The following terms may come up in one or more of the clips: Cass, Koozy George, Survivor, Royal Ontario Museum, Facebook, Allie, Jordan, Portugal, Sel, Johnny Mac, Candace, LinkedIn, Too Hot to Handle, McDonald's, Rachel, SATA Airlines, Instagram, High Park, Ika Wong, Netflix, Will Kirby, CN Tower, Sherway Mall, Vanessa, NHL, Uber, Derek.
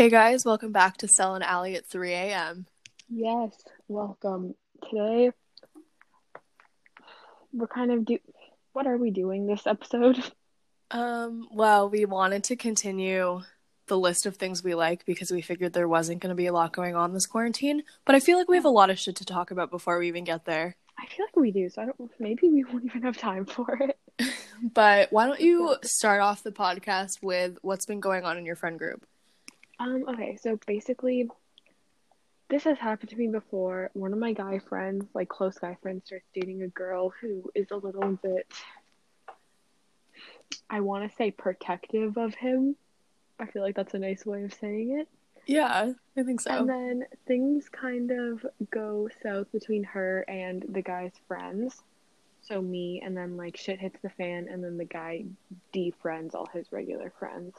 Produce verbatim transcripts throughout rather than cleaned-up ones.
Hey guys, welcome back to Sel and Allie at three a.m. Yes, welcome. Today, we're kind of do. What are we doing this episode? Um. Well, we wanted to continue the list of things we like because we figured there wasn't going to be a lot going on this quarantine. But I feel like we have a lot of shit to talk about before we even get there. I feel like we do, so I don't. Maybe we won't even have time for it. But why don't you start off the podcast with what's been going on in your friend group? Um, okay, so basically, this has happened to me before. One of my guy friends, like, close guy friends, starts dating a girl who is a little bit, I want to say protective of him. I feel like that's a nice way of saying it. Yeah, I think so. And then things kind of go south between her and the guy's friends. So me, and then, like, shit hits the fan, and then the guy defriends all his regular friends.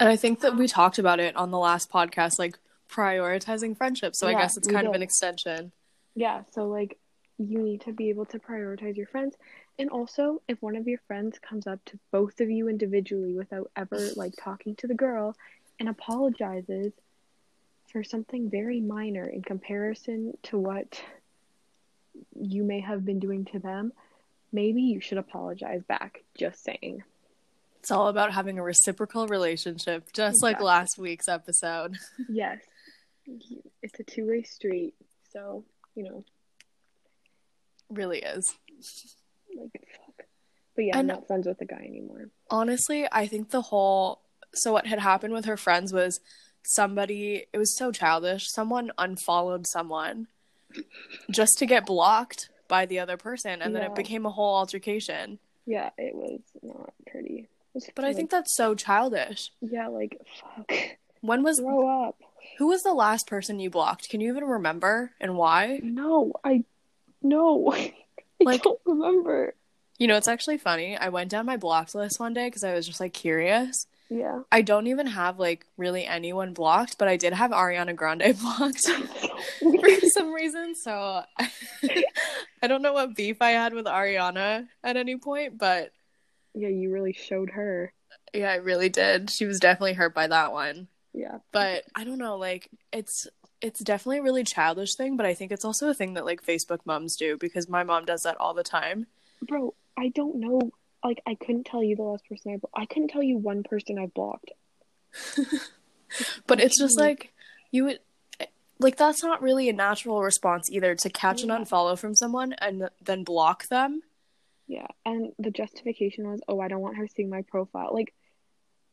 And I think that we talked about it on the last podcast, like, prioritizing friendships. So yeah, I guess it's kind did. of an extension. Yeah. So, like, you need to be able to prioritize your friends. And also, if one of your friends comes up to both of you individually without ever, like, talking to the girl and apologizes for something very minor in comparison to what you may have been doing to them, maybe you should apologize back. Just saying. It's all about having a reciprocal relationship, just exactly. like last week's episode. Yes. It's a two-way street, so, you know. Really is. Like, fuck. But yeah, and I'm not friends with the guy anymore. Honestly, I think the whole... So what had happened with her friends was somebody... It was so childish. Someone unfollowed someone just to get blocked by the other person, and yeah. then it became a whole altercation. Yeah, it was not pretty. But I think that's so childish. Yeah, like, fuck. When was... Grow up. Who was the last person you blocked? Can you even remember and why? No, I... No. I like, don't remember. You know, it's actually funny. I went down my blocked list one day because I was just, like, curious. Yeah. I don't even have, like, really anyone blocked, but I did have Ariana Grande blocked for some reason, so... I don't know what beef I had with Ariana at any point, but... Yeah, you really showed her. Yeah, I really did. She was definitely hurt by that one. Yeah. But I don't know, like, it's it's definitely a really childish thing, but I think it's also a thing that, like, Facebook moms do, because my mom does that all the time. Bro, I don't know. Like, I couldn't tell you the last person I blocked. I couldn't tell you one person I blocked. But it's just, like, you would... Like, that's not really a natural response either, to catch yeah. an unfollow from someone and th- then block them. Yeah, and the justification was, oh, I don't want her seeing my profile. Like,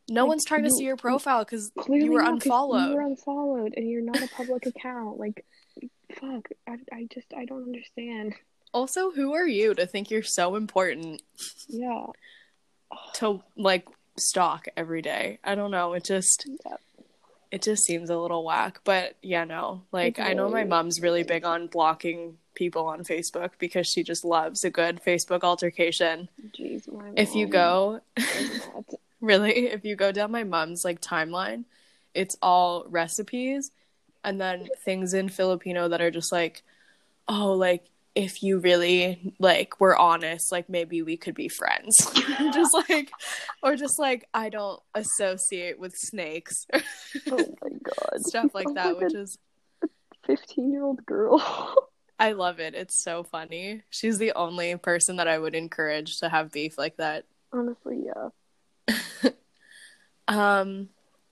no like, one's trying you, to see your profile because you were not, unfollowed. You were unfollowed, and you're not a public account. Like, fuck, I, I just, I don't understand. Also, who are you to think you're so important? Yeah. To, like, stalk every day? I don't know, it just... Yeah. It just seems a little whack, but yeah, no. Like, okay. I know my mom's really big on blocking people on Facebook because she just loves a good Facebook altercation. Jeez, my mom. If you go, really, if you go down my mom's, like, timeline, it's all recipes and then things in Filipino that are just like, oh, like, if you really, like, were honest, like, maybe we could be friends. Just, like, or just, like, I don't associate with snakes. Oh, my God. Stuff like that, like which is... fifteen-year-old girl. I love it. It's so funny. She's the only person that I would encourage to have beef like that. Honestly, yeah. um,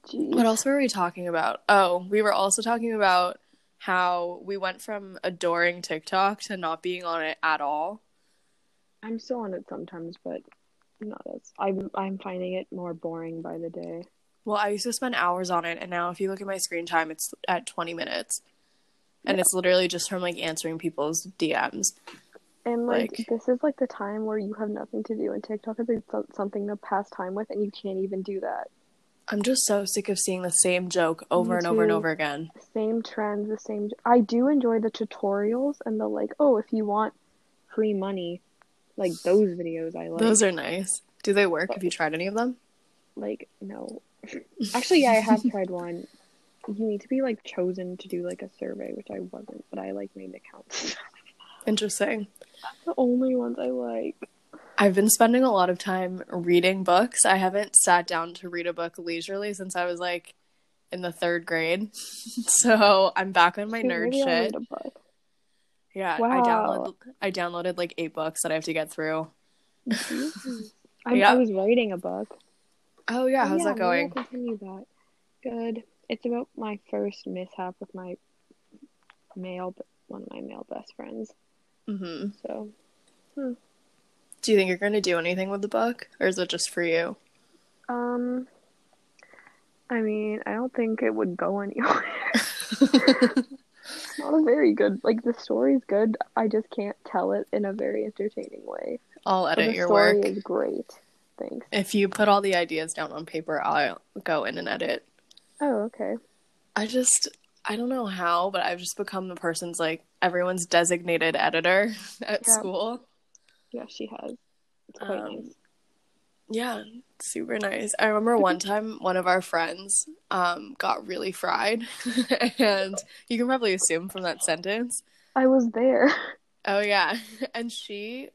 Jeez. What else were we talking about? Oh, we were also talking about how we went from adoring TikTok to not being on it at all. I'm still on it sometimes, but not as... I'm, I'm finding it more boring by the day. Well, I used to spend hours on it, and now if you look at my screen time, it's at twenty minutes. And yeah. It's literally just from, like, answering people's D Ms. And, like, like, this is, like, the time where you have nothing to do, and TikTok is, like, something to pass time with, and you can't even do that. I'm just so sick of seeing the same joke over and over and over again. Same trends, the same... I do enjoy the tutorials and the, like, oh, if you want free money, like, those videos I like. Those are nice. Do they work? But, have you tried any of them? Like, no. Actually, yeah, I have tried one. You need to be, like, chosen to do, like, a survey, which I wasn't, but I, like, made accounts. Interesting. That's the only ones I like. I've been spending a lot of time reading books. I haven't sat down to read a book leisurely since I was, like, in the third grade. So I'm back on my you nerd really shit. Yeah, wow. I downloaded I downloaded like eight books that I have to get through. I, yeah. I was writing a book. Oh yeah, how's yeah, that going? I'll continue that. Good. It's about my first mishap with my male, one of my male best friends. Mm-hmm. So, hmm. Do you think you're going to do anything with the book, or is it just for you? Um, I mean, I don't think it would go anywhere. It's not a very good, like, the story's good. I just can't tell it in a very entertaining way. I'll edit your work. The story is great. Thanks. If you put all the ideas down on paper, I'll go in and edit. Oh, okay. I just, I don't know how, but I've just become the person's, like, everyone's designated editor at yeah. school. Yeah, she has. It's quite um, nice. Yeah, super nice. I remember one time one of our friends um, got really fried, and you can probably assume from that sentence. I was there. Oh, yeah. And she,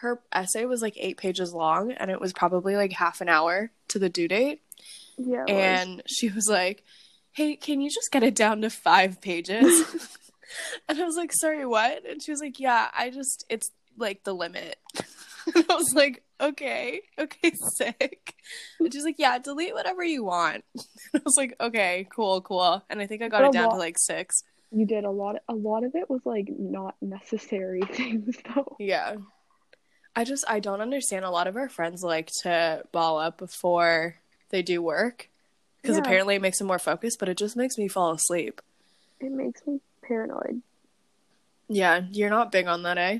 her essay was, like, eight pages long, and it was probably, like, half an hour to the due date. Yeah, and was. She was like, hey, can you just get it down to five pages? And I was like, sorry, what? And she was like, yeah, I just, it's like the limit. And I was like, okay, okay, sick. And she's like, yeah, delete whatever you want. And I was like, okay, cool, cool. And I think I got but it down lot, to like six. You did a lot. A lot of it was like not necessary things, though. Yeah. I just, I don't understand. A lot of our friends like to ball up before they do work, because yeah. apparently it makes them more focused, but it just makes me fall asleep. It makes me paranoid. Yeah, you're not big on that, eh?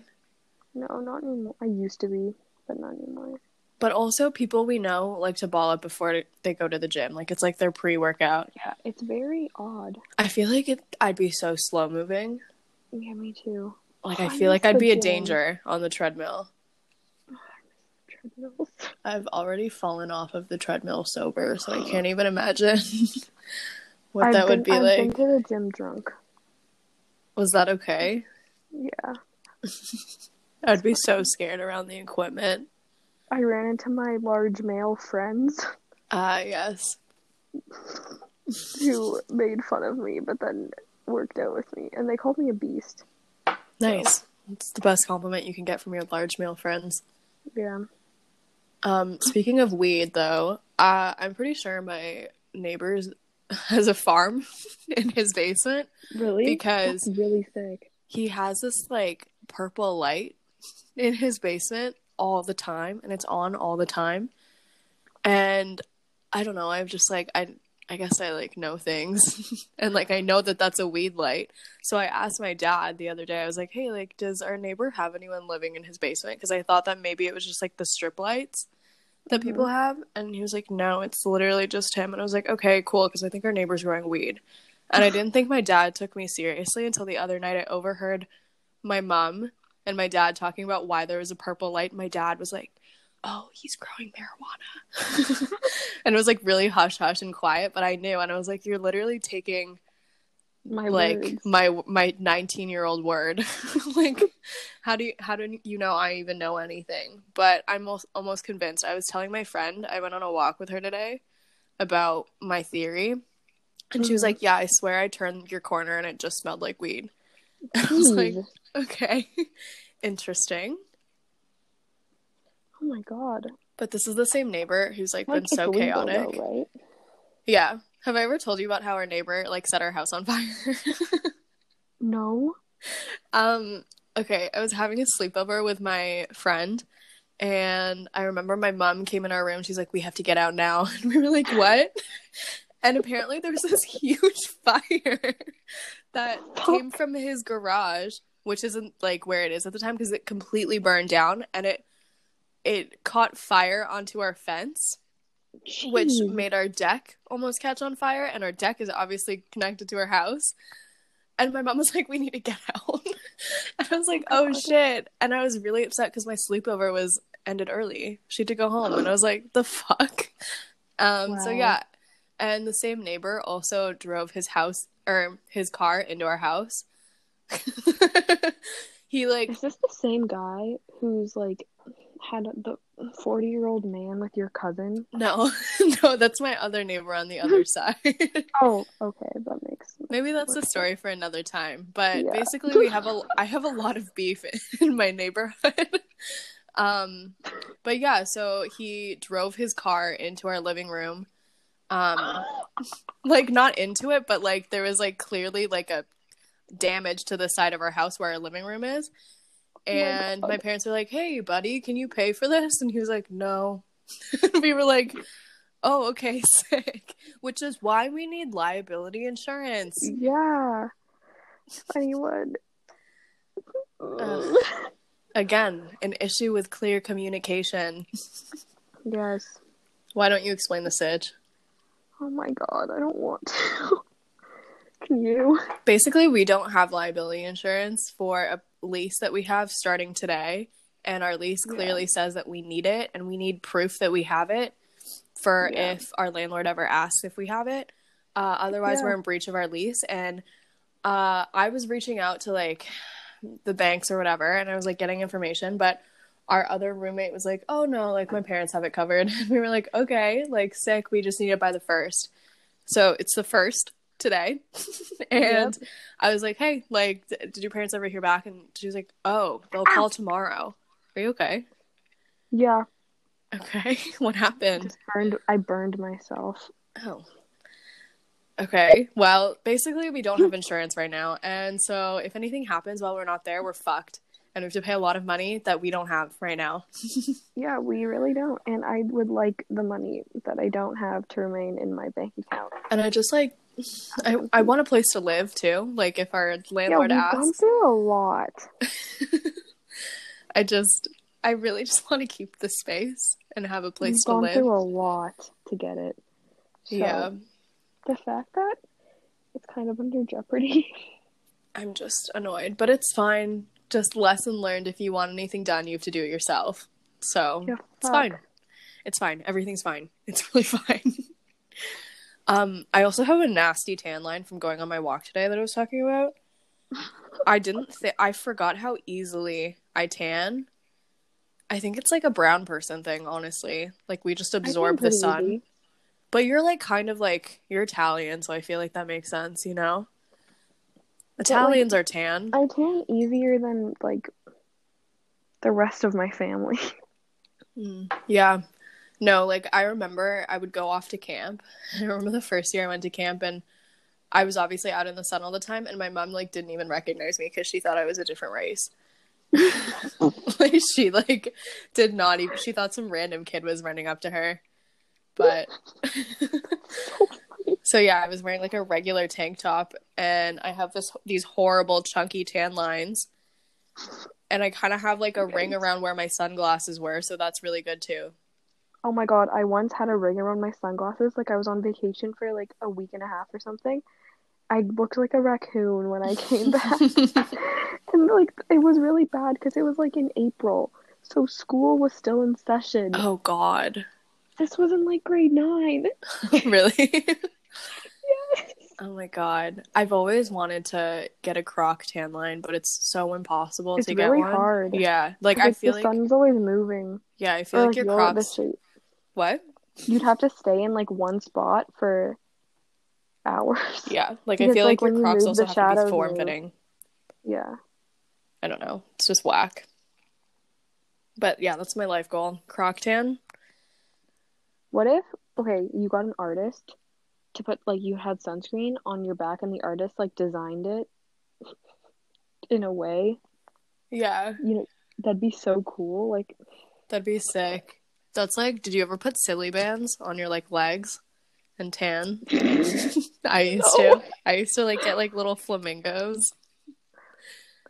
No, not anymore. I used to be, but not anymore. But also, people we know like to ball up before they go to the gym. Like, it's like their pre-workout. Yeah, it's very odd. I feel like it, I'd be so slow-moving. Yeah, me too. Like, oh, I feel I like I'd be gym. a danger on the treadmill. I've already fallen off of the treadmill sober, so I can't even imagine what I've that been, would be I've like. I've been to the gym drunk. Was that okay? Yeah. I'd be so scared around the equipment. I ran into my large male friends. Ah, uh, yes. Who made fun of me, but then worked out with me, and they called me a beast. Nice. So. It's the best compliment you can get from your large male friends. Yeah. Um, speaking of weed, though, uh, I'm pretty sure my neighbor has a farm in his basement. Really? Because that's really sick. He has this, like, purple light in his basement all the time, and it's on all the time. And I don't know, I'm just, like, I, I guess I, like, know things. And, like, I know that that's a weed light. So I asked my dad the other day, I was like, hey, like, does our neighbor have anyone living in his basement? Because I thought that maybe it was just, like, the strip lights that people have, and he was like, no, it's literally just him. And I was like, okay, cool, because I think our neighbor's growing weed. And I didn't think my dad took me seriously until the other night I overheard my mom and my dad talking about why there was a purple light. My dad was like, oh, he's growing marijuana. And it was like really hush hush and quiet, but I knew. And I was like, you're literally taking my like words. my my nineteen year old word. Like, how do you how do you know I even know anything? But I'm almost convinced. I was telling my friend, I went on a walk with her today about my theory, and mm-hmm. she was like, yeah, I swear I turned your corner and it just smelled like weed. And I was like, okay. Interesting. Oh my god. But this is the same neighbor who's like, like been so chaotic though, right? Yeah. Have I ever told you about how our neighbor, like, set our house on fire? No. Um, okay, I was having a sleepover with my friend, and I remember my mom came in our room. She's like, we have to get out now. And we were like, what? And apparently there's this huge fire that came from his garage, which isn't, like, where it is at the time because it completely burned down, and it it caught fire onto our fence. Jeez. Which made our deck almost catch on fire, and our deck is obviously connected to our house. And my mom was like, we need to get out. And I was like, oh, oh shit. And I was really upset because my sleepover was ended early. She had to go home. And I was like, the fuck? Um, wow. So yeah. And the same neighbor also drove his house or his car into our house. He like Is this the same guy who's like had the forty-year-old man with your cousin? No, no, that's my other neighbor on the other side. Oh, okay, that makes sense. Maybe that's a story for another time. But yeah. Basically, we have a I have a lot of beef in my neighborhood. Um, but yeah, so he drove his car into our living room. Um, like not into it, but like there was like clearly like a damage to the side of our house where our living room is. And oh my, my parents were like, hey, buddy, can you pay for this? And he was like, no. We were like, oh, okay, sick. Which is why we need liability insurance. Yeah. Anyone. uh, again, an issue with clear communication. Yes. Why don't you explain the sitch? Oh my god, I don't want to. Can you? Basically, we don't have liability insurance for a lease that we have starting today, and our lease clearly yeah. says that we need it, and we need proof that we have it for yeah. if our landlord ever asks if we have it. Uh, otherwise, yeah. we're in breach of our lease. And uh, I was reaching out to like the banks or whatever, and I was like getting information, but our other roommate was like, oh no, like my parents have it covered. We were like, okay, like sick, we just need it by the first. So it's the first today. And yep. I was like, hey, like th- did your parents ever hear back? And she was like, oh, they'll call tomorrow. Are you okay? Yeah. Okay. What happened? I burned, I burned myself. Oh. Okay. Well, basically we don't have insurance right now, and so if anything happens while we're not there, we're fucked. And we have to pay a lot of money that we don't have right now. Yeah, we really don't. And I would like the money that I don't have to remain in my bank account. And I just, like, I, I want a place to live, too. Like, if our landlord yeah, we've asks. Gone through a lot. I just, I really just want to keep the space and have a place we've to live. We've gone through a lot to get it. So, yeah. The fact that it's kind of under jeopardy. I'm just annoyed. But it's fine. Just lesson learned, if you want anything done, you have to do it yourself. So, yeah, it's fine. It's fine. Everything's fine. It's really fine. um, I also have a nasty tan line from going on my walk today that I was talking about. I didn't th- I forgot how easily I tan. I think it's like a brown person thing, honestly. Like, we just absorb the sun. Easy. But you're, like, kind of, like, you're Italian, so I feel like that makes sense, you know? Italians like, are tan. I tan easier than, like, the rest of my family. Mm, yeah. No, like, I remember I would go off to camp. I remember the first year I went to camp, and I was obviously out in the sun all the time, and my mom, like, didn't even recognize me because she thought I was a different race. Like, she, like, did not even... She thought some random kid was running up to her. But... So yeah, I was wearing like a regular tank top, and I have this these horrible chunky tan lines, and I kind of have like a okay. ring around where my sunglasses were, so that's really good too. Oh my god, I once had a ring around my sunglasses. Like, I was on vacation for like a week and a half or something. I looked like a raccoon when I came back, and like it was really bad because it was like in April, so school was still in session. Oh god. This was in, like, grade nine. Really? Yes. Oh, my God. I've always wanted to get a croc tan line, but it's so impossible it's to really get one. It's really hard. Yeah. Like, I feel the like... the sun's always moving. Yeah, I feel or, like, like your crocs... What? You'd have to stay in, like, one spot for hours. Yeah. Like, because I feel like, like your crocs you also have to be form-fitting. Yeah. I don't know. It's just whack. But, yeah, that's my life goal. Croc tan. What if, okay, you got an artist to put, like, you had sunscreen on your back, and the artist, like, designed it in a way? Yeah. You know, that'd be so cool, like. That'd be sick. That's, like, did you ever put silly bands on your, like, legs and tan? I used no. to. I used to, like, get, like, little flamingos.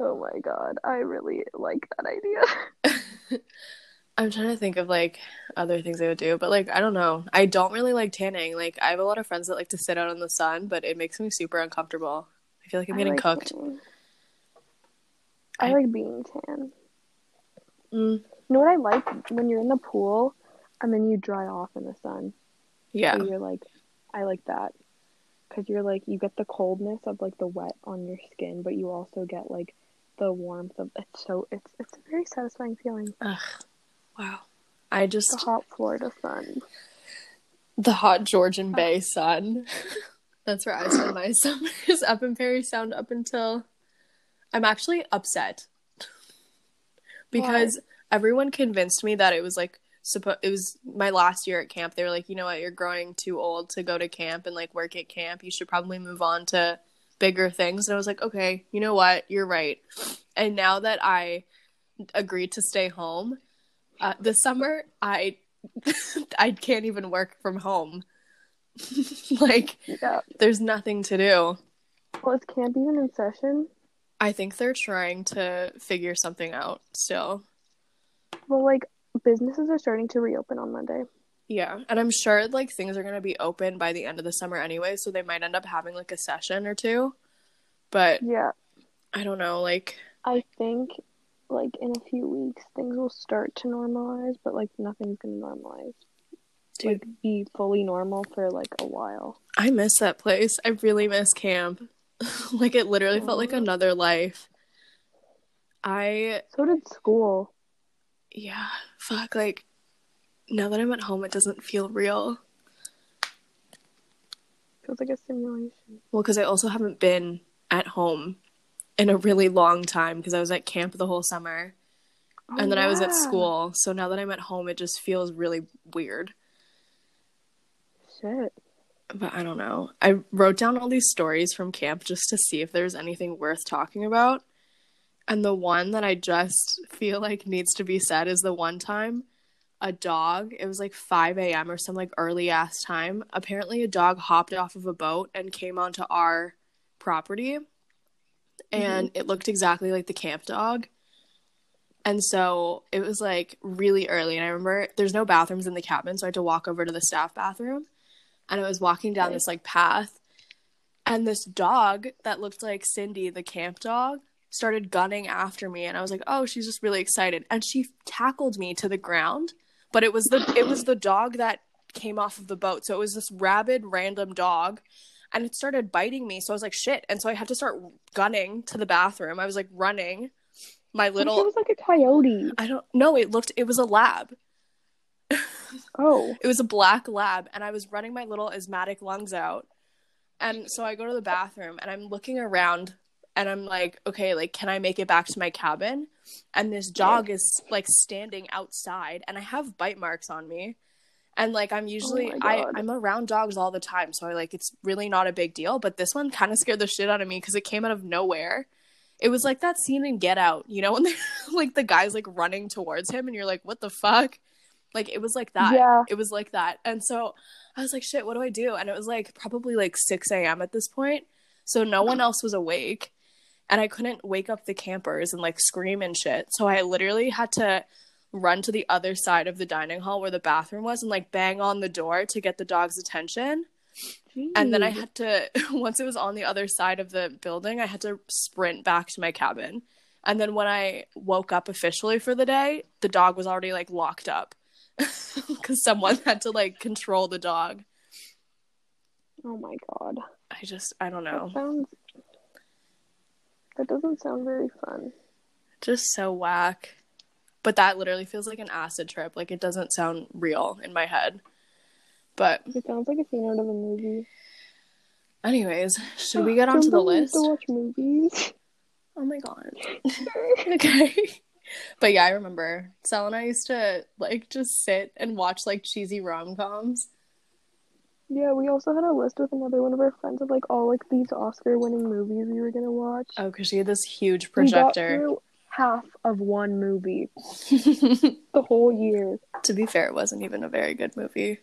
Oh, my God. I really like that idea. I'm trying to think of, like, other things I would do, but, like, I don't know. I don't really like tanning. Like, I have a lot of friends that like to sit out in the sun, but it makes me super uncomfortable. I feel like I'm getting I like cooked. Being... I, I like being tan. Mm. You know what I like? When you're in the pool, and then you dry off in the sun. Yeah. So you're, like, I like that. Because you're, like, you get the coldness of, like, the wet on your skin, but you also get, like, the warmth of it. So, it's, it's a very satisfying feeling. Ugh. Wow. I just... The hot Florida sun. The hot Georgian oh. Bay sun. That's where I spend my summers, up in Parry Sound up until... I'm actually upset. Because Why? Everyone convinced me that it was, like, suppo- it was my last year at camp. They were like, you know what, you're growing too old to go to camp and, like, work at camp. You should probably move on to bigger things. And I was like, okay, you know what, you're right. And now that I agreed to stay home... Uh, this summer, I I can't even work from home. Like, yeah. There's nothing to do. Well, is camp even in session? I think they're trying to figure something out still. Well, like, businesses are starting to reopen on Monday. Yeah, and I'm sure, like, things are going to be open by the end of the summer anyway, so they might end up having, like, a session or two. But, yeah, I don't know, like... I think... like, in a few weeks, things will start to normalize, but, like, nothing's gonna normalize. Dude. Like, be fully normal for, like, a while. I miss that place. I really miss camp. Like, it literally oh. felt like another life. I... So did school. Yeah. Fuck, like, now that I'm at home, it doesn't feel real. Feels like a simulation. Well, because I also haven't been at home in a really long time, because I was at camp the whole summer, oh, and then yeah. I was at school, so now that I'm at home, it just feels really weird. Shit. But I don't know. I wrote down all these stories from camp just to see if there's anything worth talking about, and the one that I just feel like needs to be said is the one time a dog, it was like five a.m. or some like early-ass time, apparently a dog hopped off of a boat and came onto our property. And mm-hmm. It looked exactly like the camp dog. And so it was, like, really early. And I remember there's no bathrooms in the cabin, so I had to walk over to the staff bathroom. And I was walking down this, like, path. And this dog that looked like Cindy, the camp dog, started gunning after me. And I was like, oh, she's just really excited. And she tackled me to the ground. But it was the it was the dog that came off of the boat. So it was this rabid, random dog. And it started biting me, so I was like, shit. And so I had to start gunning to the bathroom. I was, like, running. My little... It was like a coyote. I don't... No, it looked... It was a lab. Oh. It was a black lab, and I was running my little asthmatic lungs out. And so I go to the bathroom, and I'm looking around, and I'm like, okay, like, can I make it back to my cabin? And this dog is, like, standing outside, and I have bite marks on me. And, like, I'm usually, oh I, I'm around dogs all the time, so, I like, it's really not a big deal. But this one kind of scared the shit out of me because it came out of nowhere. It was like that scene in Get Out, you know, when, like, the guy's, like, running towards him, and you're like, what the fuck? Like, it was like that. Yeah. It was like that. And so I was like, shit, what do I do? And it was, like, probably, like, six a.m. at this point, so no one else was awake. And I couldn't wake up the campers and, like, scream and shit. So I literally had to run to the other side of the dining hall where the bathroom was and, like, bang on the door to get the dog's attention. Jeez. And then I had to, once it was on the other side of the building, I had to sprint back to my cabin. And then when I woke up officially for the day, the dog was already, like, locked up because someone had to, like, control the dog. Oh my god. I just, I don't know. That sounds, that doesn't sound very fun. Just so whack. But that literally feels like an acid trip. Like, it doesn't sound real in my head. But it sounds like a scene out of a movie. Anyways, should we get onto the list? To watch movies. Oh my god. Okay. But yeah, I remember Sel and I used to, like, just sit and watch, like, cheesy rom-coms. Yeah, we also had a list with another one of our friends of, like, all, like, these Oscar-winning movies we were gonna watch. Oh, because she had this huge projector. Half of one movie the whole year. To be fair, it wasn't even a very good movie.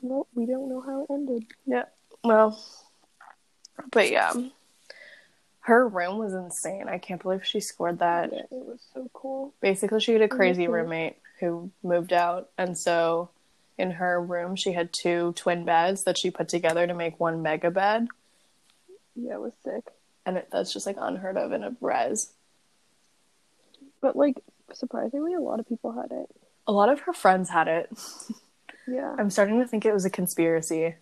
Nope, we don't know how it ended. Yeah, well, but yeah, her room was insane. I can't believe she scored that. Yeah, it was so cool. Basically, she had a crazy roommate who moved out, and so in her room she had two twin beds that she put together to make one mega bed. Yeah, it was sick. And it, that's just, like, unheard of in a res. But, like, surprisingly, a lot of people had it. A lot of her friends had it. Yeah. I'm starting to think it was a conspiracy.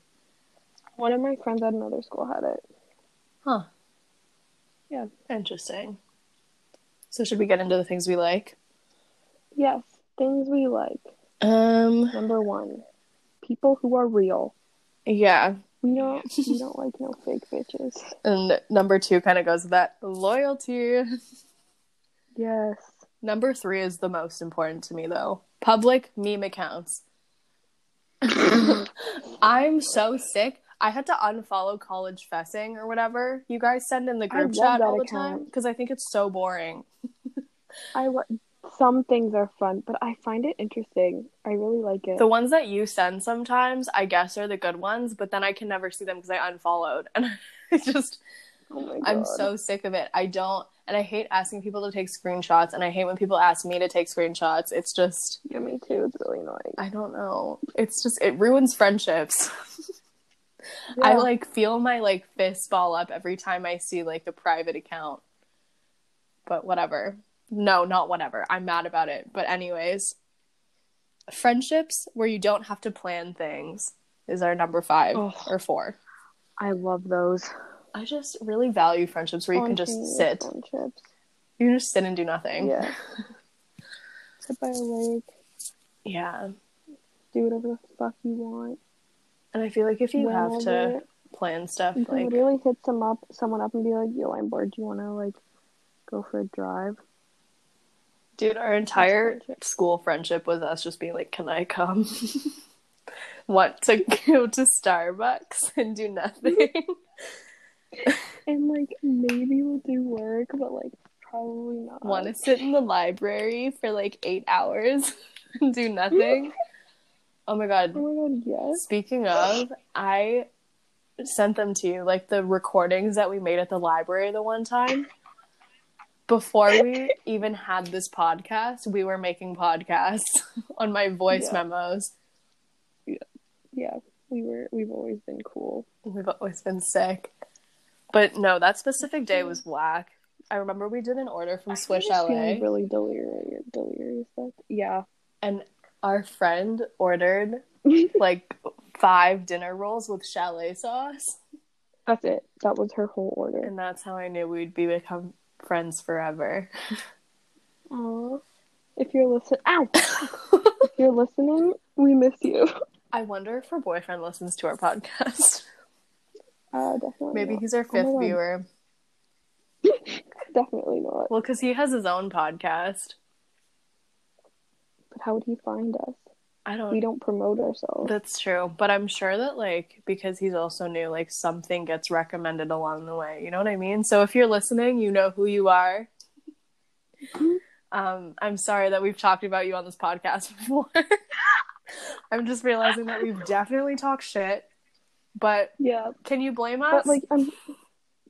One of my friends at another school had it. Huh. Yeah. Interesting. So should we get into the things we like? Yes, things we like. Um, Number one, people who are real. Yeah. We don't, we don't like no fake bitches. And number two kind of goes with that, loyalty. Yes. Number three is the most important to me, though. Public meme accounts. I'm so sick. I had to unfollow College Fessing or whatever you guys send in the group chat all the account. time, because I think it's so boring. I lo- Some things are fun, but I find it interesting. I really like it. The ones that you send sometimes, I guess, are the good ones, but then I can never see them because I unfollowed. And I just, oh my God. I'm so sick of it. I don't, and I hate asking people to take screenshots, and I hate when people ask me to take screenshots. It's just. Yeah, me too. It's really annoying. I don't know. It's just, it ruins friendships. Yeah. I, like, feel my, like, fist ball up every time I see, like, the private account. But whatever. No, not whatever. I'm mad about it. But anyways, friendships where you don't have to plan things is our number five oh, or four. I love those. I just really value friendships where you can just sit. Friendships. You can just sit and do nothing. Yeah. Sit by a lake. Yeah. Do whatever the fuck you want. And I feel like if you Whenever, have to plan stuff, you like... You really hit some up, someone up and be like, yo, I'm bored. Do you want to, like, go for a drive? Dude, our entire school friendship was us just being like, can I come? Want to go to Starbucks and do nothing? And, like, maybe we'll do work, but, like, probably not. Want to sit in the library for, like, eight hours and do nothing? Oh my god. Oh my god, yes. Speaking of, I sent them to you, like the recordings that we made at the library the one time. Before we even had this podcast, we were making podcasts on my voice yeah. memos. Yeah. Yeah, we were we've always been cool. We've always been sick. But no, that specific day was whack. I remember we did an order from I Swish L A. Feeling really delirious, delirious stuff. Yeah. And our friend ordered, like, five dinner rolls with chalet sauce. That's it. That was her whole order. And that's how I knew we'd be become friends forever. Aww. If you're listening... Ow! If you're listening, we miss you. I wonder if her boyfriend listens to our podcast. Uh, definitely Maybe not. He's our fifth oh viewer. Definitely not. Well, because he has his own podcast. But how would he find us? I don't... We don't promote ourselves. That's true. But I'm sure that, like, because he's also new, like, something gets recommended along the way. You know what I mean? So if you're listening, you know who you are. um, I'm sorry that we've talked about you on this podcast before. I'm just realizing that we've definitely talked shit. But yeah, can you blame us? But, like, I'm...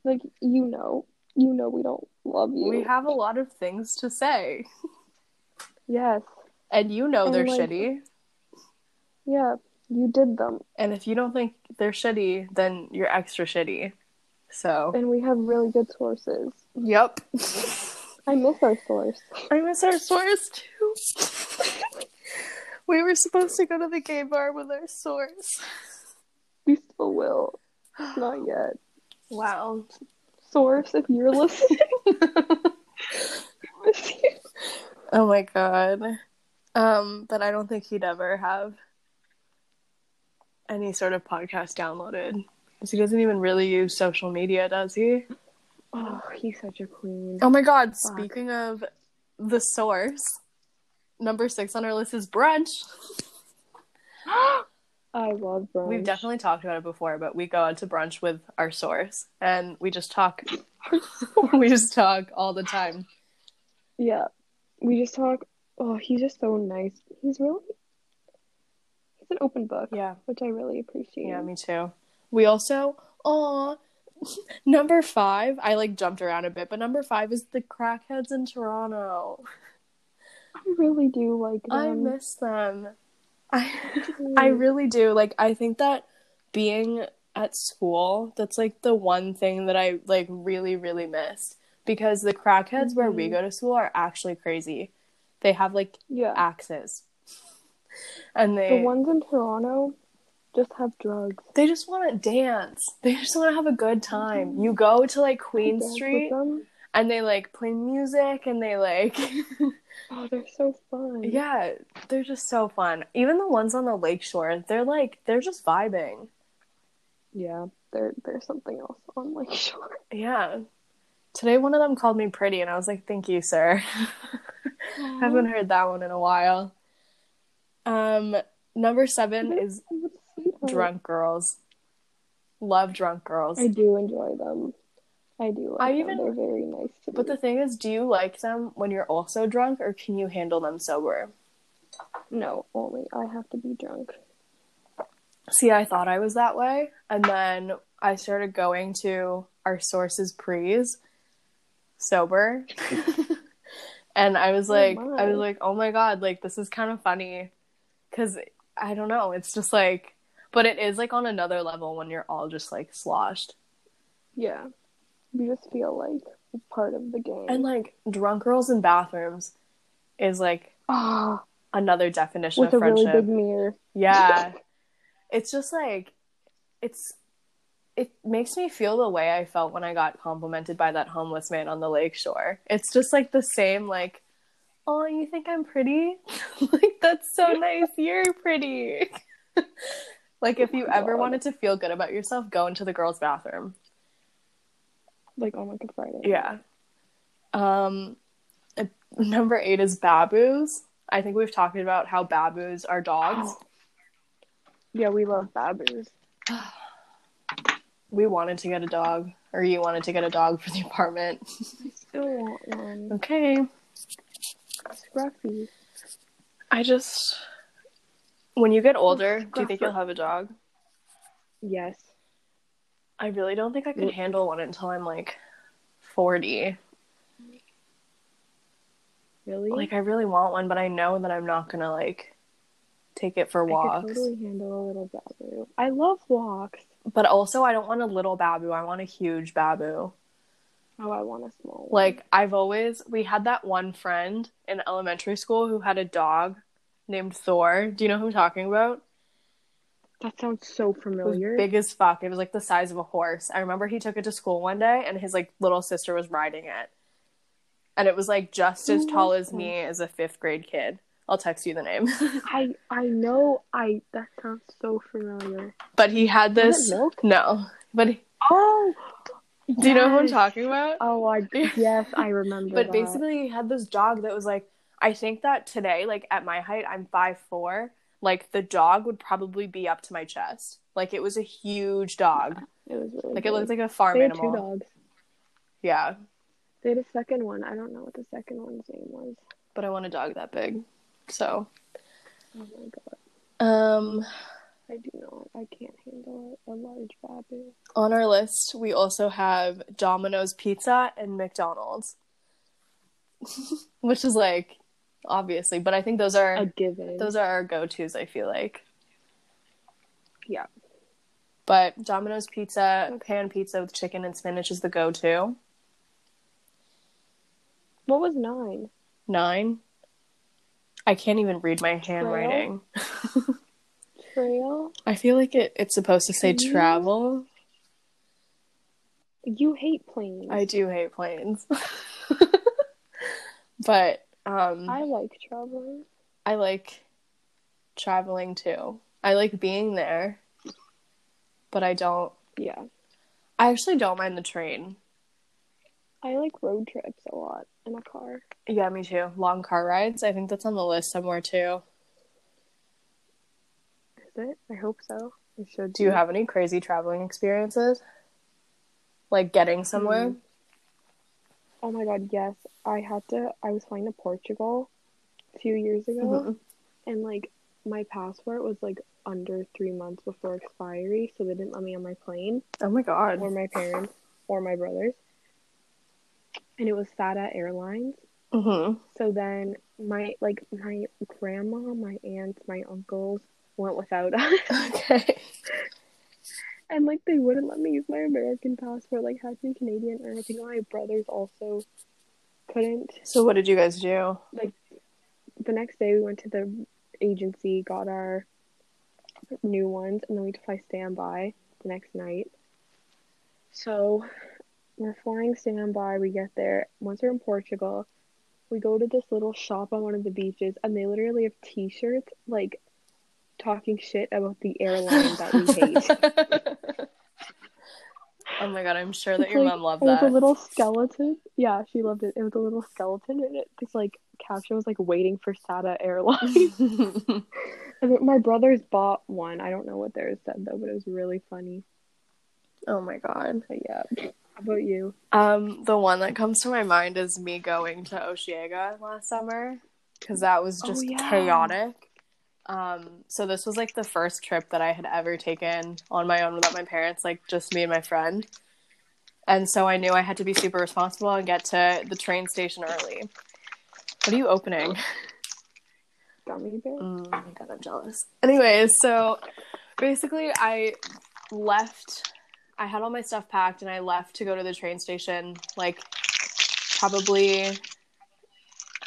Like, you know. You know we don't love you. We have a lot of things to say. Yes. And you know and they're like, shitty. Yeah, you did them. And if you don't think they're shitty, then you're extra shitty. So. And we have really good sources. Yep. I miss our source. I miss our source too. We were supposed to go to the gay bar with our source. We still will. Not yet. Wow. Source, if you're listening. Oh my god. Um, but I don't think he'd ever have any sort of podcast downloaded. Because he doesn't even really use social media, does he? Oh, he's such a queen. Oh my god, Fuck. Speaking of the source, number six on our list is brunch. I love brunch. We've definitely talked about it before, but we go out to brunch with our source. And we just talk. We just talk all the time. Yeah. We just talk. Oh, he's just so nice. He's really, he's an open book. Yeah. Which I really appreciate. Yeah, me too. We also, aw, number five, I like jumped around a bit, but number five is the crackheads in Toronto. I really do like them. I miss them. I, I really do. Like, I think that being at school, that's like the one thing that I like really, really missed. Because the crackheads mm-hmm. where we go to school are actually crazy. They have, like, yeah. axes. And they... The ones in Toronto just have drugs. They just want to dance. They just want to have a good time. Mm-hmm. You go to, like, Queen Street, and they, like, play music, and they, like, Oh, they're so fun. Yeah, they're just so fun. Even the ones on the lakeshore, they're like, they're just vibing. Yeah, there, there's something else on lakeshore. Yeah. Today, one of them called me pretty, and I was like, thank you, sir. I haven't heard that one in a while. Um, number seven is drunk girls. Love drunk girls. I do enjoy them. I do. I even, they're very nice to me. But the thing is, do you like them when you're also drunk, or can you handle them sober? No, only I have to be drunk. See, I thought I was that way, and then I started going to our sources pre's sober, and I was like, oh I was like, oh my god, like this is kind of funny, because I don't know, it's just like, but it is like on another level when you're all just like sloshed. Yeah. You just feel like part of the game. And like drunk girls in bathrooms is like oh, another definition with of friendship. With a really big mirror. Yeah. It's just like it's it makes me feel the way I felt when I got complimented by that homeless man on the lakeshore. It's just like the same like, oh, you think I'm pretty? Like that's so nice. You're pretty. Like if you ever wanted to feel good about yourself, go into the girls' bathroom. Like on like a Friday. Yeah. Um, number eight is Baboos. I think we've talked about how Baboos are dogs. Yeah, we love Baboos. We wanted to get a dog, or you wanted to get a dog for the apartment. I still want one. Okay. Scruffy. I just. When you get older, do you think you'll have a dog? Yes. I really don't think I could handle one until I'm, like, forty. Really? Like, I really want one, but I know that I'm not gonna, like, take it for walks. I could totally handle a little Babu. I love walks. But also, I don't want a little Babu. I want a huge Babu. Oh, I want a small one. Like, I've always... We had that one friend in elementary school who had a dog named Thor. Do you know who I'm talking about? That sounds so familiar. It was big as fuck. It was like the size of a horse. I remember he took it to school one day and his like little sister was riding it. And it was like just as tall as me as a fifth grade kid. I'll text you the name. I I know I that sounds so familiar. But he had this milk? No. But he, oh, do yes. you know who I'm talking about? Oh, I yes, I remember. But that. Basically he had this dog that was like, I think that today, like at my height, I'm five foot four. Like, the dog would probably be up to my chest. Like, it was a huge dog. Yeah, it was really Like, big. It looked like a farm they animal. They had two dogs. Yeah. They had a second one. I don't know what the second one's name was. But I want a dog that big. So. Oh, my God. Um. I do not. I can't handle a large baby. On our list, we also have Domino's Pizza and McDonald's. Which is, like... obviously, but I think those are a given. Those are our go-tos, I feel like. Yeah. But Domino's Pizza, okay. Pan pizza with chicken and spinach is the go-to. What was nine? Nine? I can't even read my handwriting. Trail? Trail? I feel like it, it's supposed to say Trail? Travel. You hate planes. I do hate planes. But... Um, I like traveling. I like traveling too. I like being there, but I don't. Yeah, I actually don't mind the train. I like road trips a lot in a car. Yeah, me too. Long car rides. I think that's on the list somewhere too. Is it? I hope so. It should. Do you have any crazy traveling experiences? Like getting somewhere? Mm-hmm. Oh my god, yes. I had to, I was flying to Portugal a few years ago, mm-hmm. and, like, my passport was, like, under three months before expiry, so they didn't let me on my plane. Oh my god. Or my parents, or my brothers. And it was SATA Airlines. Mm-hmm. So then my, like, my grandma, my aunts, my uncles went without us. Okay. And, like, they wouldn't let me use my American passport. Like, had to be Canadian. And I think my brothers also couldn't. So what did you guys do? Like, the next day we went to the agency, got our new ones, and then we had to fly standby the next night. So we're flying standby. We get there. Once we're in Portugal, we go to this little shop on one of the beaches, and they literally have t-shirts, like, talking shit about the airline that we hate. Oh my god, I'm sure that it's your like, mom loved that. It was that. a little skeleton. Yeah, she loved it. It was a little skeleton, and it was like, caption was like, waiting for SATA Airlines. And my brothers bought one. I don't know what theirs said, though, but it was really funny. Oh my god. But yeah. How about you? Um, the one that comes to my mind is me going to Oshiega last summer, because that was just oh, yeah. chaotic. Um, so this was, like, the first trip that I had ever taken on my own without my parents, like, just me and my friend. And so I knew I had to be super responsible and get to the train station early. What are you opening? Gummy bear? Oh my god, I'm jealous. Anyways, so basically I left, I had all my stuff packed, and I left to go to the train station, like, probably...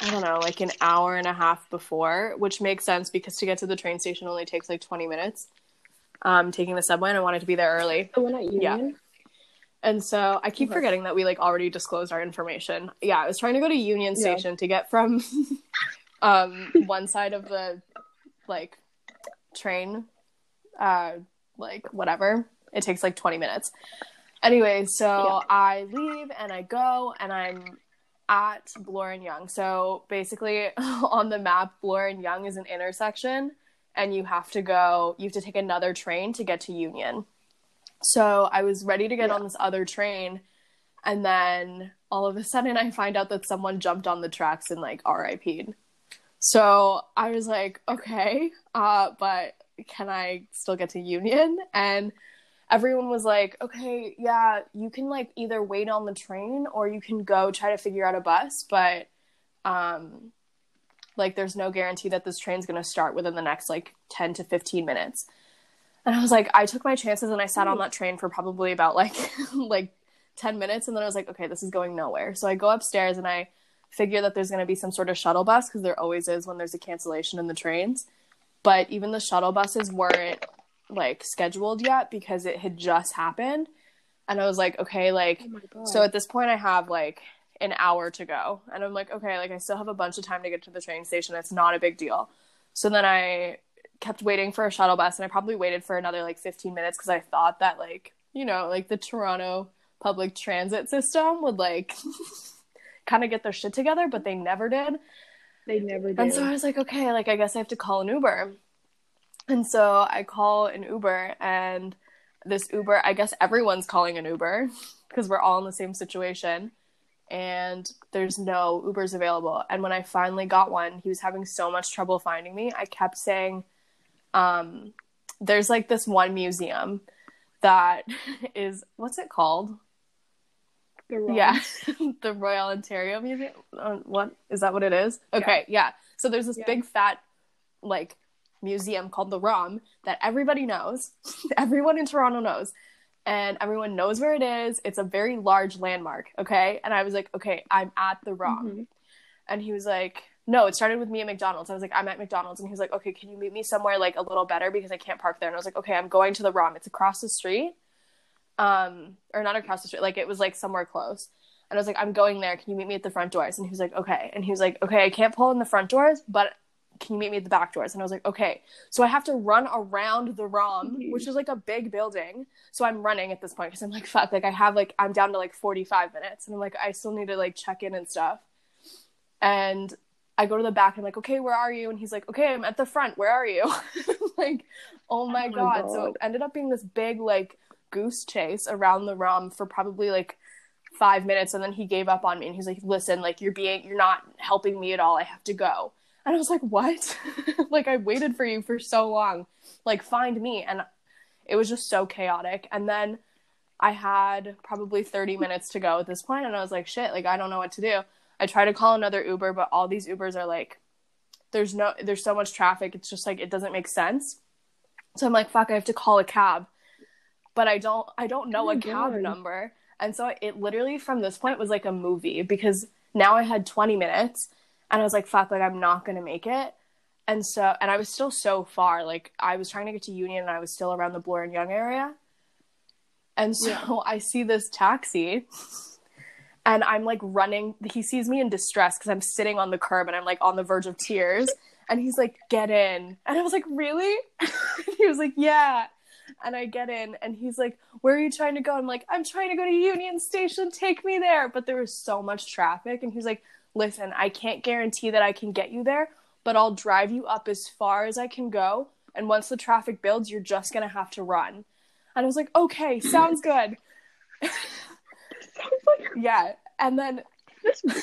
I don't know, like an hour and a half before, which makes sense because to get to the train station only takes like twenty minutes. Um, taking the subway, and I wanted to be there early. The one at Union? Yeah. And so I keep okay. forgetting that we like already disclosed our information. Yeah, I was trying to go to Union Station yeah. to get from um, one side of the like train, uh, like whatever. It takes like twenty minutes. Anyway, so yeah. I leave and I go and I'm at Bloor and Young. So basically on the map, Bloor and Young is an intersection, and you have to go, you have to take another train to get to Union. So I was ready to get yeah. on this other train, and then all of a sudden I find out that someone jumped on the tracks and like R I P'd. So I was like, okay, uh, but can I still get to Union? And everyone was like, okay, yeah, you can, like, either wait on the train or you can go try to figure out a bus, but, um, like, there's no guarantee that this train's going to start within the next, like, ten to fifteen minutes. And I was like, I took my chances, and I sat on that train for probably about, like, like ten minutes, and then I was like, okay, this is going nowhere. So I go upstairs, and I figure that there's going to be some sort of shuttle bus, because there always is when there's a cancellation in the trains, but even the shuttle buses weren't like scheduled yet because it had just happened. And I was like, okay, like oh so at this point I have like an hour to go, and I'm like, okay, like I still have a bunch of time to get to the train station. It's not a big deal. So then I kept waiting for a shuttle bus, and I probably waited for another like fifteen minutes because I thought that, like, you know, like the Toronto public transit system would like kind of get their shit together, but they never did. They never did. And so I was like, okay, like I guess I have to call an Uber. And so I call an Uber, and this Uber, I guess everyone's calling an Uber because we're all in the same situation, and there's no Ubers available. And when I finally got one, he was having so much trouble finding me. I kept saying, um, there's like this one museum that is, what's it called? The Royal. Yeah, the Royal Ontario Museum. Uh, what? Is that what it is? Okay, yeah. yeah. So there's this yeah. big fat, like, museum called the ROM that everybody knows. Everyone in Toronto knows, and everyone knows where it is. It's a very large landmark, okay? And I was like, okay, I'm at the ROM. Mm-hmm. And he was like, no, it started with me at McDonald's. I was like, I'm at McDonald's. And he was like, okay, can you meet me somewhere like a little better because I can't park there? And I was like, okay, I'm going to the ROM. It's across the street, um or not across the street, like it was like somewhere close. And I was like, I'm going there, can you meet me at the front doors? And he was like, okay. And he was like, okay, I can't pull in the front doors, but can you meet me at the back doors? And I was like, okay. So I have to run around the ROM, which is like a big building. So I'm running at this point because I'm like, fuck, like I have like, I'm down to like forty-five minutes. And I'm like, I still need to like check in and stuff. And I go to the back and I'm like, okay, where are you? And he's like, okay, I'm at the front. Where are you? Like, oh my, oh my God. God. So it ended up being this big like goose chase around the ROM for probably like five minutes. And then he gave up on me and he's like, listen, like you're being, you're not helping me at all. I have to go. And I was like, what? Like, I waited for you for so long. Like, find me. And it was just so chaotic. And then I had probably thirty minutes to go at this point, and I was like, shit, like, I don't know what to do. I try to call another Uber, but all these Ubers are like, there's no, there's so much traffic. It's just like, it doesn't make sense. So I'm like, fuck, I have to call a cab. But I don't, I don't know oh my a cab God. number. And so it literally from this point was like a movie, because now I had twenty minutes. And I was like, fuck, like, I'm not going to make it. And so, and I was still so far. Like, I was trying to get to Union, and I was still around the Bloor and Young area. And so yeah. I see this taxi, And I'm like running. He sees me in distress because I'm sitting on the curb and I'm like on the verge of tears. And he's like, get in. And I was like, really? He was like, yeah. And I get in and he's like, where are you trying to go? I'm like, I'm trying to go to Union Station. Take me there. But there was so much traffic. And he's like, listen, I can't guarantee that I can get you there, but I'll drive you up as far as I can go. And once the traffic builds, you're just going to have to run. And I was like, okay, sounds good. Yeah. And then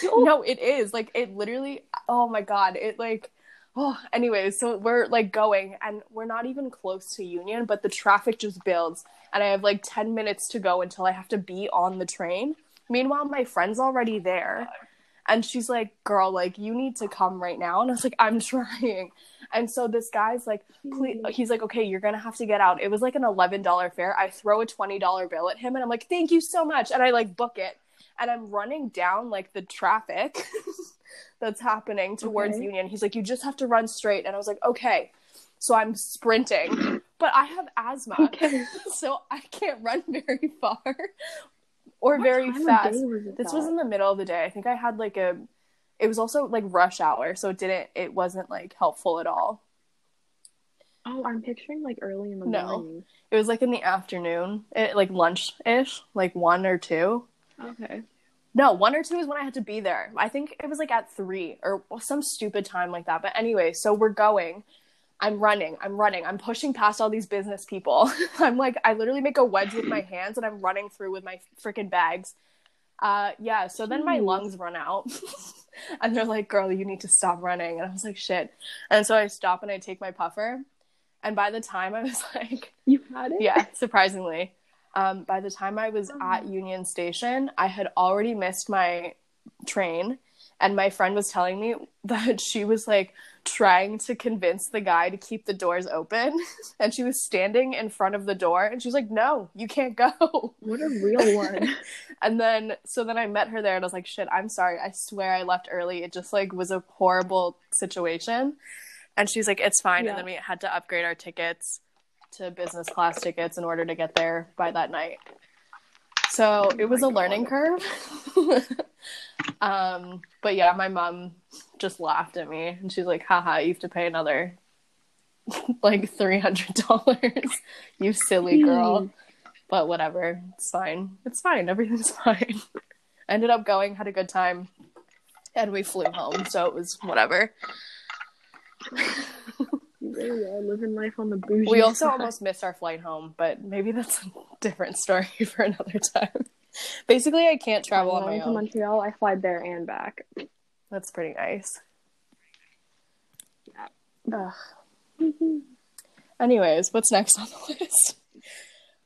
no, it is like, it literally, oh my god, it like, oh, anyways, so we're like going and we're not even close to Union, but the traffic just builds and I have like ten minutes to go until I have to be on the train. Meanwhile, my friend's already there and she's like, girl, like you need to come right now. And I was like, I'm trying. And so this guy's like, please, he's like, okay, you're going to have to get out. It was like an eleven dollar fare. I throw a twenty dollar bill at him and I'm like, thank you so much. And I like book it. And I'm running down, like, the traffic that's happening towards okay. Union. He's like, you just have to run straight. And I was like, okay. So I'm sprinting. But I have asthma. Okay. So I can't run very far or what very fast. Was this that? was in the middle of the day. I think I had, like, a – it was also, like, rush hour. So it didn't – it wasn't, like, helpful at all. Oh, I'm picturing, like, early in the no. morning. It was, like, in the afternoon, it, like, lunch-ish, like, one or two. Okay. No, one or two is when I had to be there. I think it was like at three or some stupid time like that. But anyway, so we're going. I'm running. I'm running. I'm pushing past all these business people. I'm like, I literally make a wedge with my hands and I'm running through with my freaking bags. Uh, yeah. So then my lungs run out and they're like, girl, you need to stop running. And I was like, shit. And so I stop and I take my puffer. And by the time I was like, you had it? Yeah, surprisingly. Um, by the time I was at Union Station, I had already missed my train, and my friend was telling me that she was, like, trying to convince the guy to keep the doors open, and she was standing in front of the door, and she was like, no, you can't go. What a real one. And then, so then I met her there, and I was like, shit, I'm sorry, I swear I left early. It just, like, was a horrible situation. And she's like, it's fine, yeah. And then we had to upgrade our tickets to business class tickets in order to get there by that night. So oh it was a God. learning curve. um, but yeah, my mom just laughed at me and she's like, haha, you have to pay another like three hundred dollars. You silly girl. But whatever. It's fine. It's fine. Everything's fine. Ended up going, had a good time, and we flew home. So it was whatever. Really are living life on the bougie we also side. Almost missed our flight home, but maybe that's a different story for another time. Basically, I can't travel I on my own. To Montreal, I fly there and back. That's pretty nice. Yeah. Mm-hmm. Anyways, what's next on the list?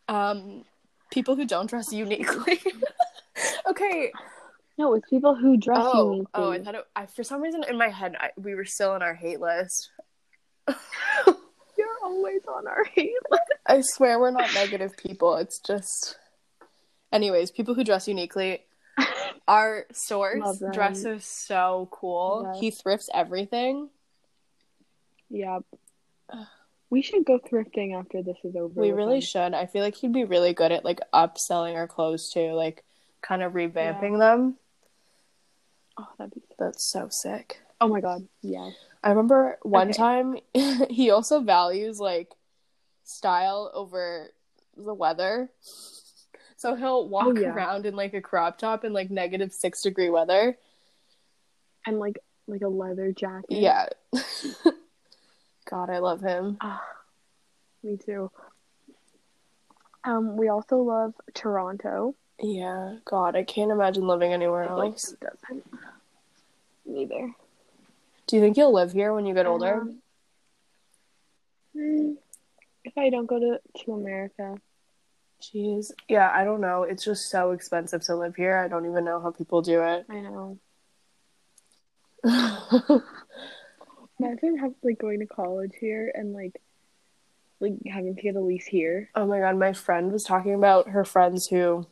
Um, people who don't dress uniquely. Okay. No, it's people who dress oh, uniquely. Oh, I thought it, I, for some reason in my head I, we were still in our hate list. You're always on our hate list. I swear we're not negative people. It's just, anyways, people who dress uniquely. Our source dresses so cool. Yes. He thrifts everything. Yep. We should go thrifting after this is over. We really him. should. I feel like he'd be really good at like upselling our clothes too, like kind of revamping yeah. them. Oh, that'd be that's so sick. Oh my god. Yeah. I remember one okay. time he also values like style over the weather. So he'll walk oh, yeah. around in like a crop top in like negative six degree weather. And like like a leather jacket. Yeah. God, I love him. Uh, me too. Um, we also love Toronto. Yeah. God, I can't imagine living anywhere else. Like, who doesn't? Neither. Do you think you'll live here when you get older? Um, if I don't go to, to America. Jeez. Yeah, I don't know. It's just so expensive to live here. I don't even know how people do it. I know. Imagine have, like, going to college here and like, like having to get a lease here. Oh my god, my friend was talking about her friends who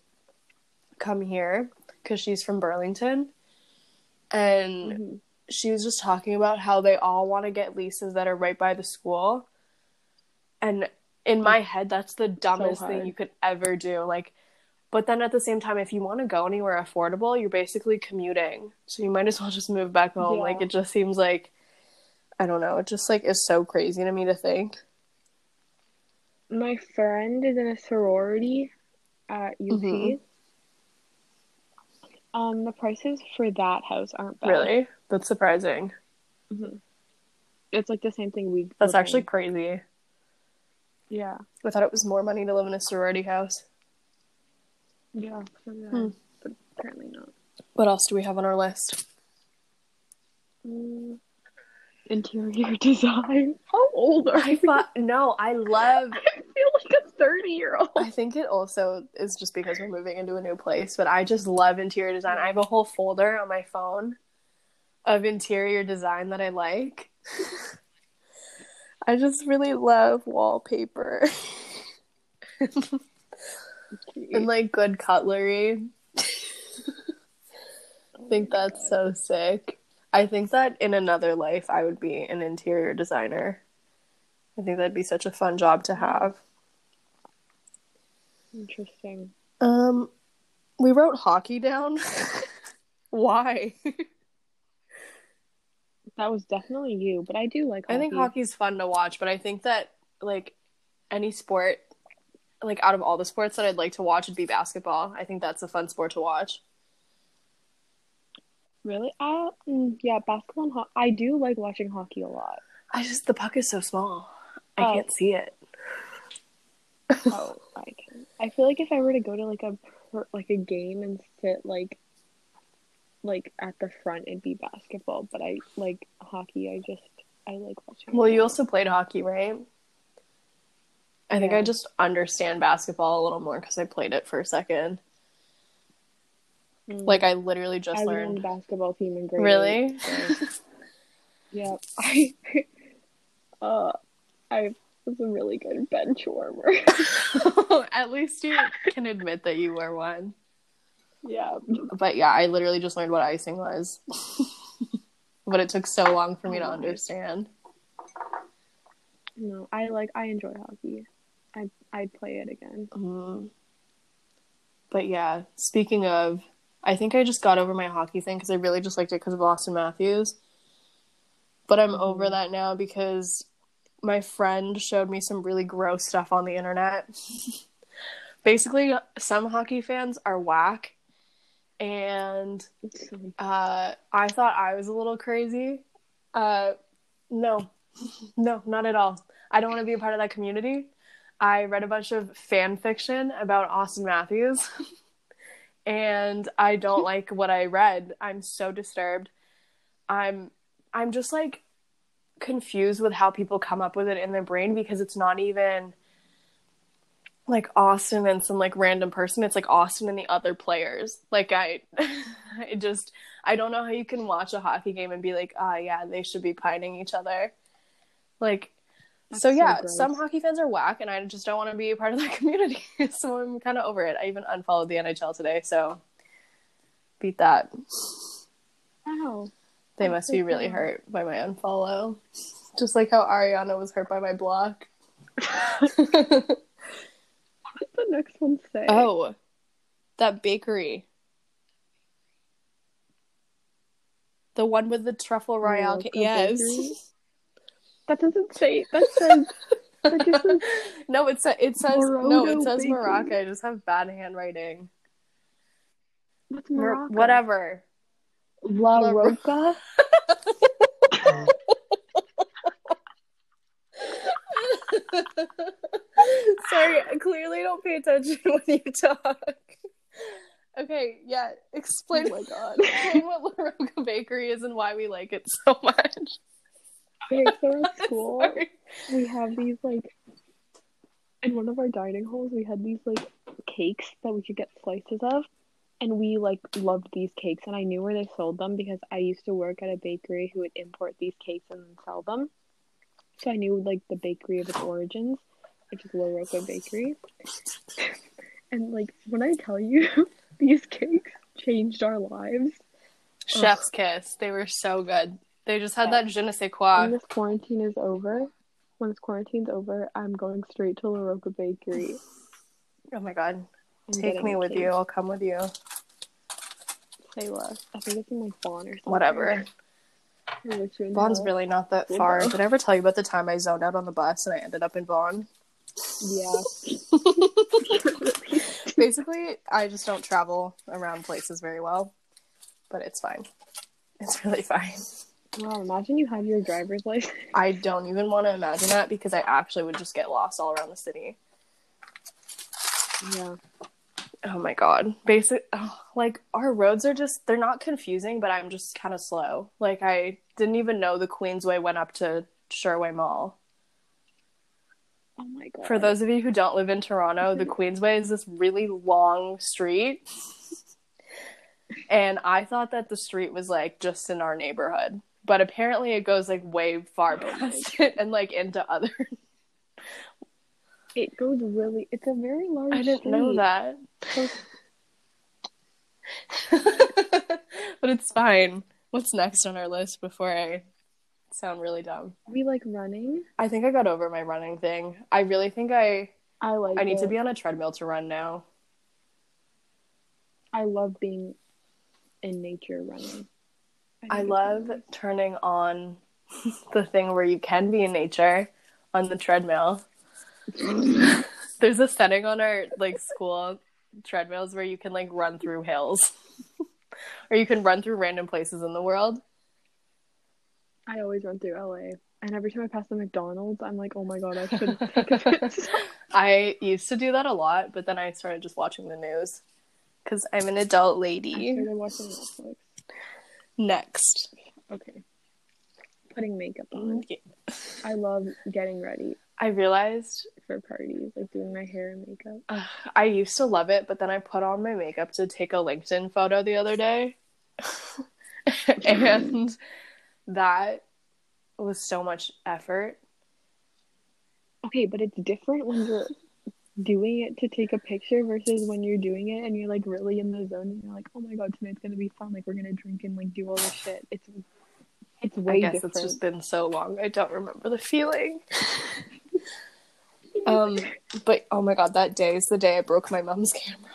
come here because she's from Burlington. And... Mm-hmm. She was just talking about how they all want to get leases that are right by the school. And in my head, that's the dumbest so thing you could ever do. Like, But then at the same time, if you want to go anywhere affordable, you're basically commuting. So you might as well just move back home. Yeah. Like, it just seems like, I don't know, it just, like, is so crazy to me to think. My friend is in a sorority at U P. Mm-hmm. Um, the prices for that house aren't bad. Really? That's surprising. Mm-hmm. It's, like, the same thing we... That's actually crazy. Yeah. I thought it was more money to live in a sorority house. Yeah, hmm. But apparently not. What else do we have on our list? Mm, interior design. How old are I you? Thought, no, I love... I feel like a thirty-year-old. I think it also is just because we're moving into a new place, but I just love interior design. I have a whole folder on my phone of interior design that I like. I just really love wallpaper. And, like, good cutlery. I think that's so sick. I think that in another life I would be an interior designer. I think that'd be such a fun job to have. Interesting. Um, we wrote hockey down. Why? That was definitely you, but I do like hockey. I think hockey's fun to watch, but I think that, like, any sport... Like, out of all the sports that I'd like to watch, it'd be basketball. I think that's a fun sport to watch. Really? I, yeah, basketball and hockey. I do like watching hockey a lot. I just, the puck is so small. I oh. can't see it. Oh, I can. I feel like if I were to go to, like, a like a game and sit, like, like at the front, it'd be basketball. But I like hockey. I just, I like watching Well, hockey. You also played hockey, right? I think yeah. I just understand basketball a little more because I played it for a second. Mm. Like, I literally just I learned. I was on the basketball team in grade Really? Eight, so. Yeah. I, uh, I was a really good bench warmer. At least you can admit that you were one. Yeah. But yeah, I literally just learned what icing was. But it took so long for me oh, to understand. No, I like, I enjoy hockey. I, I'd play it again. Mm. But yeah, speaking of, I think I just got over my hockey thing because I really just liked it because of Auston Matthews. But I'm mm-hmm. over that now because my friend showed me some really gross stuff on the internet. Basically, some hockey fans are whack. And uh, I thought I was a little crazy. Uh, no. No, not at all. I don't want to be a part of that community. I read a bunch of fan fiction about Auston Matthews, and I don't like what I read. I'm so disturbed. I'm I'm just, like, confused with how people come up with it in their brain because it's not even, like, Auston and some, like, random person. It's, like, Auston and the other players. Like, I, I just, I don't know how you can watch a hockey game and be like, ah, oh, yeah, they should be pining each other. Like, That's so yeah, so some hockey fans are whack, and I just don't want to be a part of that community, so I'm kind of over it. I even unfollowed the N H L today, so beat that. Wow. They That's must so be really cool. hurt by my unfollow. Just like how Ariana was hurt by my block. What does the next one say? Oh, that bakery. The one with the truffle royale. Oh, yes. Bakery? That doesn't say. That says. That just says no, it says. It says. Morodo no, it says Morocco. I just have bad handwriting. What's Morocco? Whatever. La, La Rocca. Sorry, I clearly don't pay attention when you talk. Okay, yeah. Explain. Oh my God. Explain what La Rocca Bakery is and why we like it so much. Okay, so in school, Sorry. we have these, like, in one of our dining halls, we had these, like, cakes that we could get slices of, and we, like, loved these cakes, and I knew where they sold them because I used to work at a bakery who would import these cakes and then sell them, so I knew, like, the bakery of its origins, which is La Rocca Bakery, and, like, when I tell you, these cakes changed our lives. Chef's Ugh. kiss. They were so good. They just had yeah. that je ne sais quoi. When this quarantine is over, when this quarantine's over, I'm going straight to La Rocca Bakery. Oh my God. I'm Take me with case. you. I'll come with you. Say what? I think it's in like Vaughan or something. Whatever. Vaughn's really not that Window. far. Did I ever tell you about the time I zoned out on the bus and I ended up in Vaughan? Yeah. Basically, I just don't travel around places very well, but it's fine. It's really fine. Wow, imagine you have your driver's license. I don't even want to imagine that because I actually would just get lost all around the city. Yeah. Oh my god. Basic, oh, like, our roads are just, they're not confusing, but I'm just kind of slow. Like, I didn't even know the Queensway went up to Sherway Mall. Oh my god. For those of you who don't live in Toronto, the Queensway is this really long street. And I thought that the street was, like, just in our neighborhood. But apparently it goes, like, way far past it and, like, into other. It goes really... It's a very large street. I didn't street. know that. So... But it's fine. What's next on our list before I sound really dumb? We like running? I think I got over my running thing. I really think I... I like I need it. to be on a treadmill to run now. I love being in nature running. I, I love turning on the thing where you can be in nature on the treadmill. There's a setting on our like school treadmills where you can like run through hills or you can run through random places in the world. I always run through L A, and every time I pass the McDonald's I'm like, oh my god, I should take a picture. I used to do that a lot, but then I started just watching the news because I'm an adult lady. I started watching Netflix. Next. Okay. Putting makeup on. Yeah. I love getting ready. I realized for parties, like doing my hair and makeup. Uh, I used to love it, but then I put on my makeup to take a LinkedIn photo the other day. And that was so much effort. Okay, but it's different when you're doing it to take a picture versus when you're doing it and you're like really in the zone and you're like, oh my god, tonight's gonna be fun, like we're gonna drink and like do all this shit. It's it's way different. I guess different. It's just been so long. I don't remember the feeling. Um, but oh my god, that day is the day I broke my mom's camera.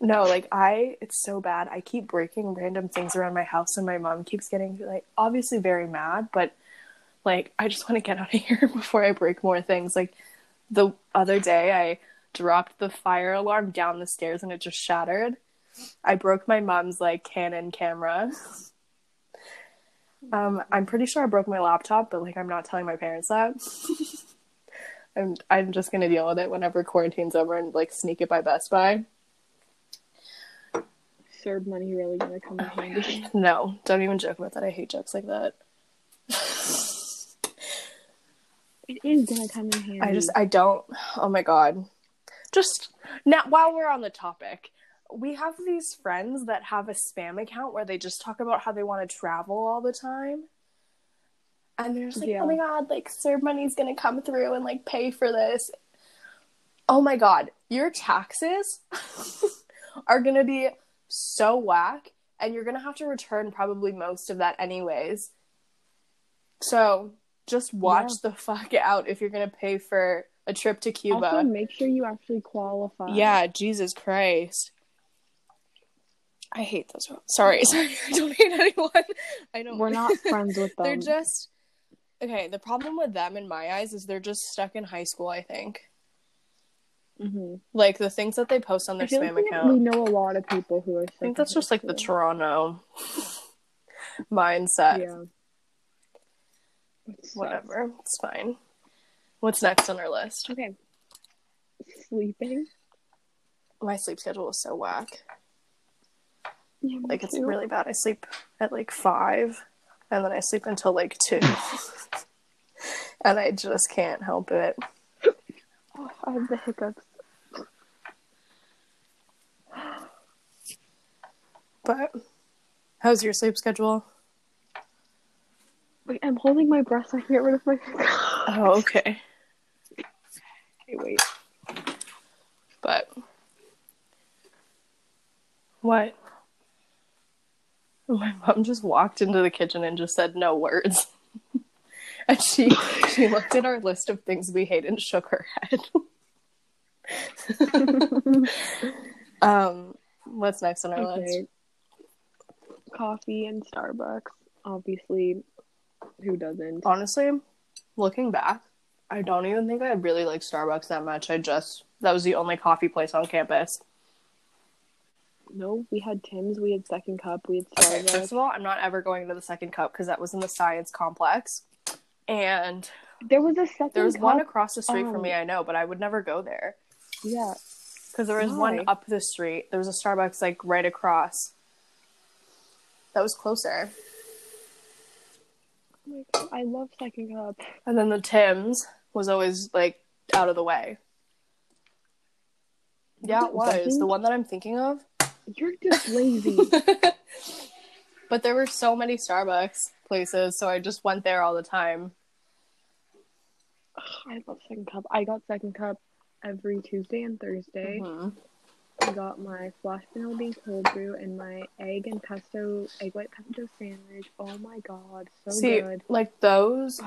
No, like I, it's so bad. I keep breaking random things around my house, and my mom keeps getting like obviously very mad. But like, I just want to get out of here before I break more things. Like the other day, I dropped the fire alarm down the stairs, and it just shattered. I broke my mom's like Canon camera. Um, I'm pretty sure I broke my laptop, but like I'm not telling my parents that. I'm I'm just gonna deal with it whenever quarantine's over and like sneak it by Best Buy. Serb money really gonna come in handy? Oh, no, don't even joke about that. I hate jokes like that. It is gonna come in handy. I just I don't. Oh my god! Just now, while we're on the topic. We have these friends that have a spam account where they just talk about how they want to travel all the time. And they're just like, yeah. Oh my god, like, Serb money's gonna come through and, like, pay for this. Oh my god, your taxes are gonna be so whack, and you're gonna have to return probably most of that anyways. So, just watch yeah. the fuck out if you're gonna pay for a trip to Cuba. Also, make sure you actually qualify. Yeah, Jesus Christ. I hate those rules. Sorry, sorry, I don't hate anyone. I don't. We're not friends with them. They're just okay. The problem with them, in my eyes, is they're just stuck in high school. I think. Mm-hmm. Like the things that they post on their I feel spam like account. We know a lot of people who are. I think that's just like the Toronto mindset. Yeah. It's Whatever, nice. It's fine. What's next on our list? Okay. Sleeping. My sleep schedule is so whack. Yeah, like it's too. really bad. I sleep at like five and then I sleep until like two and I just can't help it. Oh, I have the hiccups. But how's your sleep schedule? Wait, I'm holding my breath so I can get rid of my hiccups. Oh, okay. Okay, wait. But what? My mom just walked into the kitchen and just said no words. And she she looked at our list of things we hate and shook her head. um, what's next on our okay. list? Coffee and Starbucks, obviously. Who doesn't? Honestly, looking back, I don't even think I really like Starbucks that much. I just, that was the only coffee place on campus. No, we had Tim's, we had Second Cup, we had Starbucks. Okay, first of all, I'm not ever going to the Second Cup because that was in the science complex. And there was a second cup. There was cup? one across the street oh. from me, I know, but I would never go there. Yeah. Because there was Why? one up the street. There was a Starbucks, like, right across. That was closer. Oh my God, I love Second Cup. And then the Tim's was always, like, out of the way. Yeah, it was. Second? The one that I'm thinking of. You're just lazy. But there were so many Starbucks places, so I just went there all the time. Ugh, I love Second Cup. I got Second Cup every Tuesday and Thursday. Mm-hmm. I got my flash vanilla bean cold brew and my egg and pesto, egg white pesto sandwich. Oh my God, so See, good. See, like those,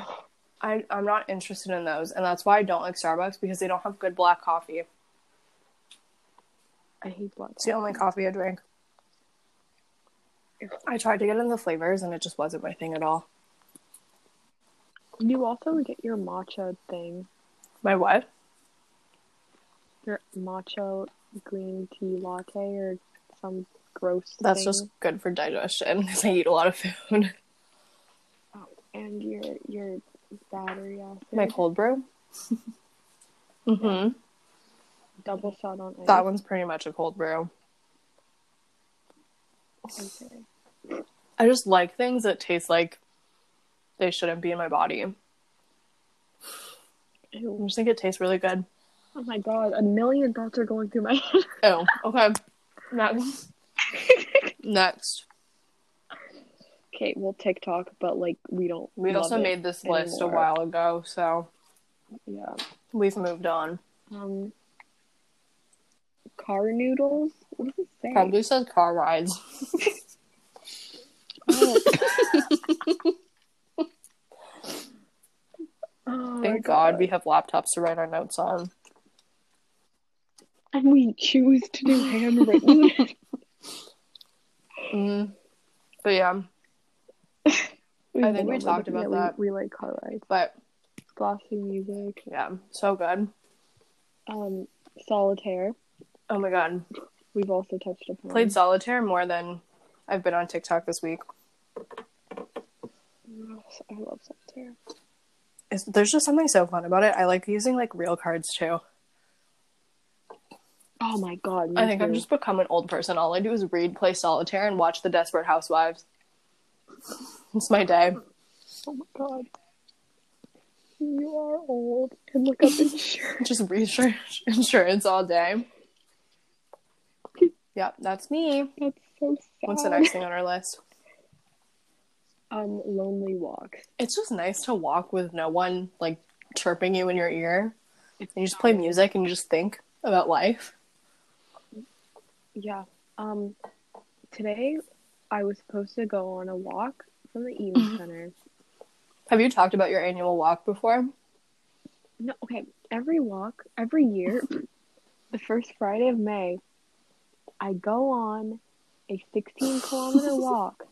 I, I'm not interested in those, and that's why I don't like Starbucks, because they don't have good black coffee. I hate black coffee. It's the only coffee I drink. I tried to get in the flavors, and it just wasn't my thing at all. You also get your matcha thing. My what? Your matcha green tea latte or some gross That's thing. That's just good for digestion, because I eat a lot of food. Oh, and your your battery acid. My cold brew? Mm-hmm. Yeah. Double shot on ice. That one's pretty much a cold brew. Okay. I just like things that taste like they shouldn't be in my body. Ew. I just think it tastes really good. Oh my God, a million thoughts are going through my head. Oh, okay. Next. Next. Okay, well, TikTok, but like we don't. We also made this anymore. list a while ago, so yeah, we've moved on. Um. Car noodles? What does it say? Probably says car rides. oh. oh, Thank God. God we have laptops to write our notes on. And we choose to do handwritten. mm. But yeah. I think we talked about that. We, we like car rides. But glossy music. Yeah, so good. Um, Solitaire. Oh my God. We've also touched upon. Played Solitaire more than I've been on TikTok this week. I love Solitaire. It's, there's just something so fun about it. I like using like real cards too. Oh my God. I think too. I've just become an old person. All I do is read, play Solitaire, and watch The Desperate Housewives. It's my day. Oh my God. You are old. And look up insurance. Just research insurance all day. Yeah, that's me. That's so sad. What's the next thing on our list? Um, lonely walks. It's just nice to walk with no one, like, chirping you in your ear. And you just play music and you just think about life. Yeah. Um, today, I was supposed to go on a walk from the Eden mm-hmm. Center. Have you talked about your annual walk before? No, okay. Every walk, every year, the first Friday of May, I go on a sixteen kilometer walk.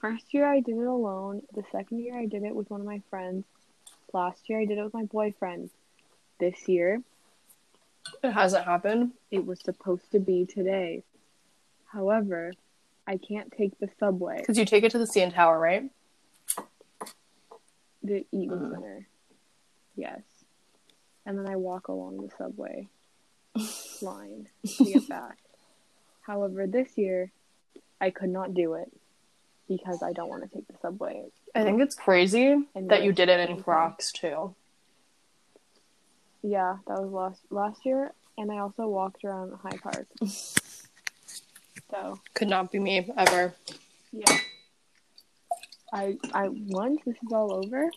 First year I did it alone. The second year I did it with one of my friends. Last year I did it with my boyfriend. This year. It hasn't happened. It was supposed to be today. However, I can't take the subway. Because you take it to the C N Tower, right? The Eaton mm. Center. Yes. And then I walk along the subway line to get back. However, this year I could not do it because I don't want to take the subway. I think it's crazy that you did it in Crocs too. Yeah, that was last last year, and I also walked around High Park. So could not be me ever. Yeah. I I once this is all over,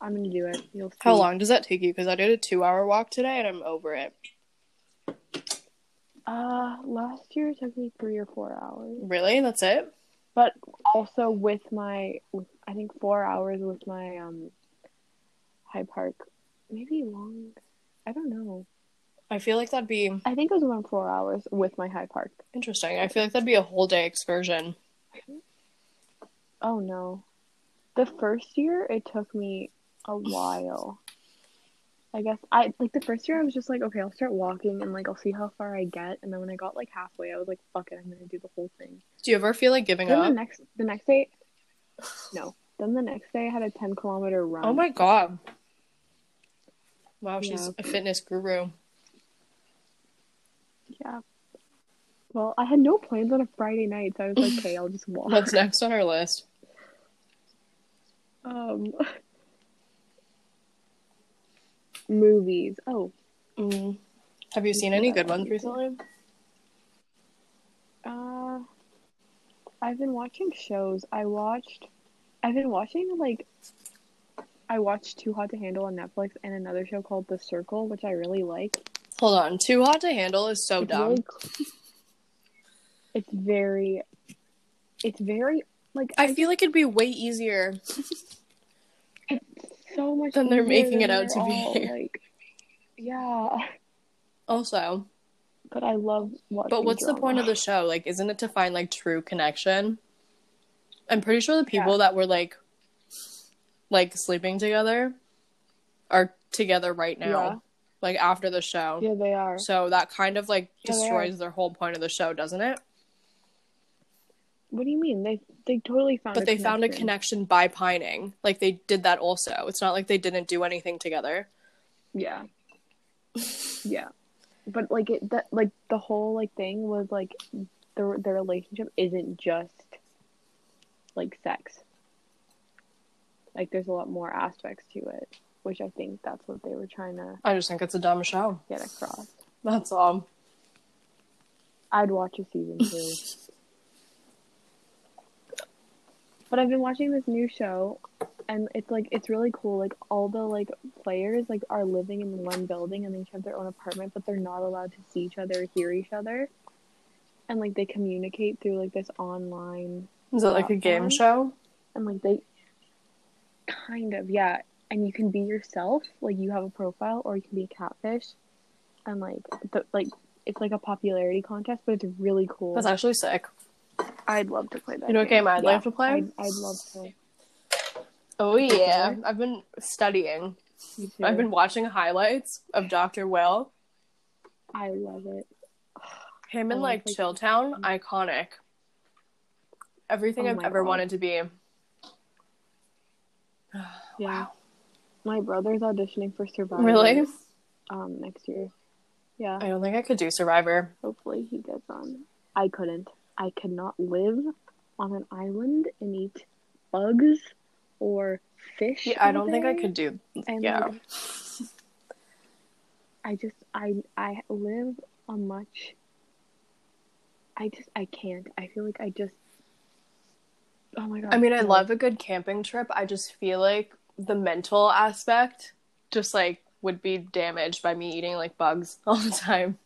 I'm gonna do it. You'll see. How long does that take you? Because I did a two hour walk today, and I'm over it. Uh, last year it took me three or four hours. Really? That's it? But also with my, with, I think four hours with my um, High Park maybe long. I don't know. I feel like that'd be... I think it was around four hours with my High Park. Interesting. I feel like that'd be a whole day excursion. Oh, no. The first year, it took me a while. I guess, I like, the first year, I was just like, okay, I'll start walking, and, like, I'll see how far I get. And then when I got, like, halfway, I was like, fuck it, I'm gonna do the whole thing. Do you ever feel like giving then up? The next, the next day... No. Then the next day, I had a ten-kilometer run. Oh, my God. Wow, she's yeah. a fitness guru. Yeah. Well, I had no plans on a Friday night, so I was like, okay, I'll just walk. What's next on our list? Um, movies. Oh. Mm. Have you seen yeah, any good ones recently? Uh, I've been watching shows. I watched, I've been watching, like, I watched Too Hot to Handle on Netflix and another show called The Circle, which I really like. Hold on. Too Hot to Handle is so it's dumb. Really, it's very... It's very... like I feel like it'd be way easier. It's so much than they're making than it out to all, be. Like, yeah. Also. But I love watching But what's drama. The point of the show? Like, isn't it to find, like, true connection? I'm pretty sure the people yeah. that were, like, like, sleeping together are together right now. Yeah. Like, after the show. Yeah, they are. So that kind of, like, yeah, destroys their whole point of the show, doesn't it? What do you mean? They they totally found but a connection. But they found a connection by pining. Like, they did that also. It's not like they didn't do anything together. Yeah. Yeah. But, like, it that like the whole, like, thing was, like, the, the relationship isn't just, like, sex. Like, there's a lot more aspects to it. Which I think that's what they were trying to... I just think it's a dumb show. Get across. That's all. I'd watch a season two. But I've been watching this new show, and it's, like, it's really cool. Like, all the, like, players, like, are living in one building, and they each have their own apartment, but they're not allowed to see each other or hear each other. And, like, they communicate through, like, this online... Is it, like, a game show? And, like, they... Kind of, yeah. And you can be yourself, like, you have a profile, or you can be a catfish. And, like, the, like it's, like, a popularity contest, but it's really cool. That's actually sick. I'd love to play that You know what game, game I'd yeah, love to play? I'd, I'd love to. Oh, yeah. I've been studying. You too. I've been watching highlights of Doctor Will. I love it. Him in, like, like Chilltown, like... iconic. Everything oh I've ever God. wanted to be. Yeah. Wow. My brother's auditioning for Survivor. Really? Um, next year. Yeah. I don't think I could do Survivor. Hopefully he gets on. I couldn't. I could not live on an island and eat bugs or fish. Yeah, I don't think I could do. And yeah. Like, I just, I, I live on much. I just, I can't. I feel like I just. Oh my god. I mean, I love a good camping trip. I just feel like the mental aspect just, like, would be damaged by me eating, like, bugs all the time.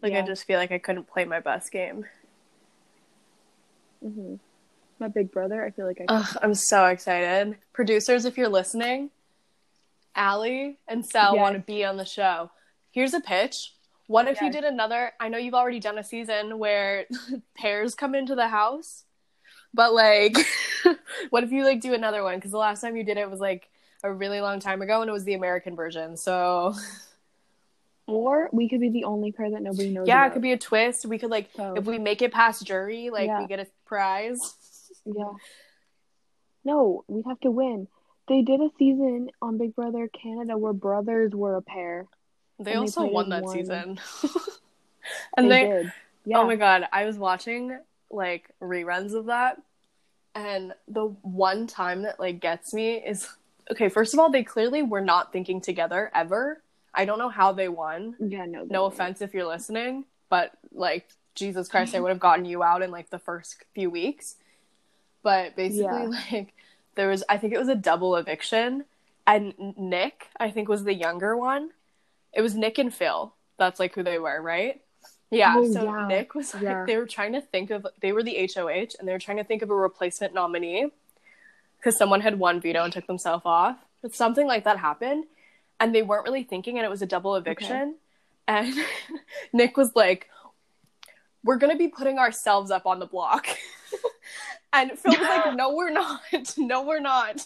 Like, yeah. I just feel like I couldn't play my best game. Mm-hmm. My big brother, I feel like I could. Ugh, I'm so excited. Producers, if you're listening, Allie and Sel yes. want to be on the show. Here's a pitch. What if yes. you did another... I know you've already done a season where pairs come into the house... But, like, what if you, like, do another one? Because the last time you did it was, like, a really long time ago, and it was the American version, so... Or we could be the only pair that nobody knows Yeah, about. It could be a twist. We could, like, so, if we make it past jury, like, yeah. we get a prize. Yeah. No, we'd have to win. They did a season on Big Brother Canada where brothers were a pair. They also they won that one. season. and they, they... did. Yeah. Oh, my God. I was watching... like reruns of that, and the one time that like gets me is okay, first of all, they clearly were not thinking together ever. I don't know how they won. Yeah, no no didn't. Offense if you're listening, but like Jesus Christ, I would have gotten you out in like the first few weeks. But basically yeah. like there was I think it was a double eviction, and Nick I think was the younger one. It was Nick and Phil, that's like who they were, right? Yeah, oh, so yeah. Nick was like, yeah. they were trying to think of, they were the H O H, and they were trying to think of a replacement nominee, because someone had won veto and took themselves off, but something like that happened and they weren't really thinking, and it was a double eviction. Okay. And Nick was like, we're going to be putting ourselves up on the block. And Phil was like, no, we're not. No, we're not.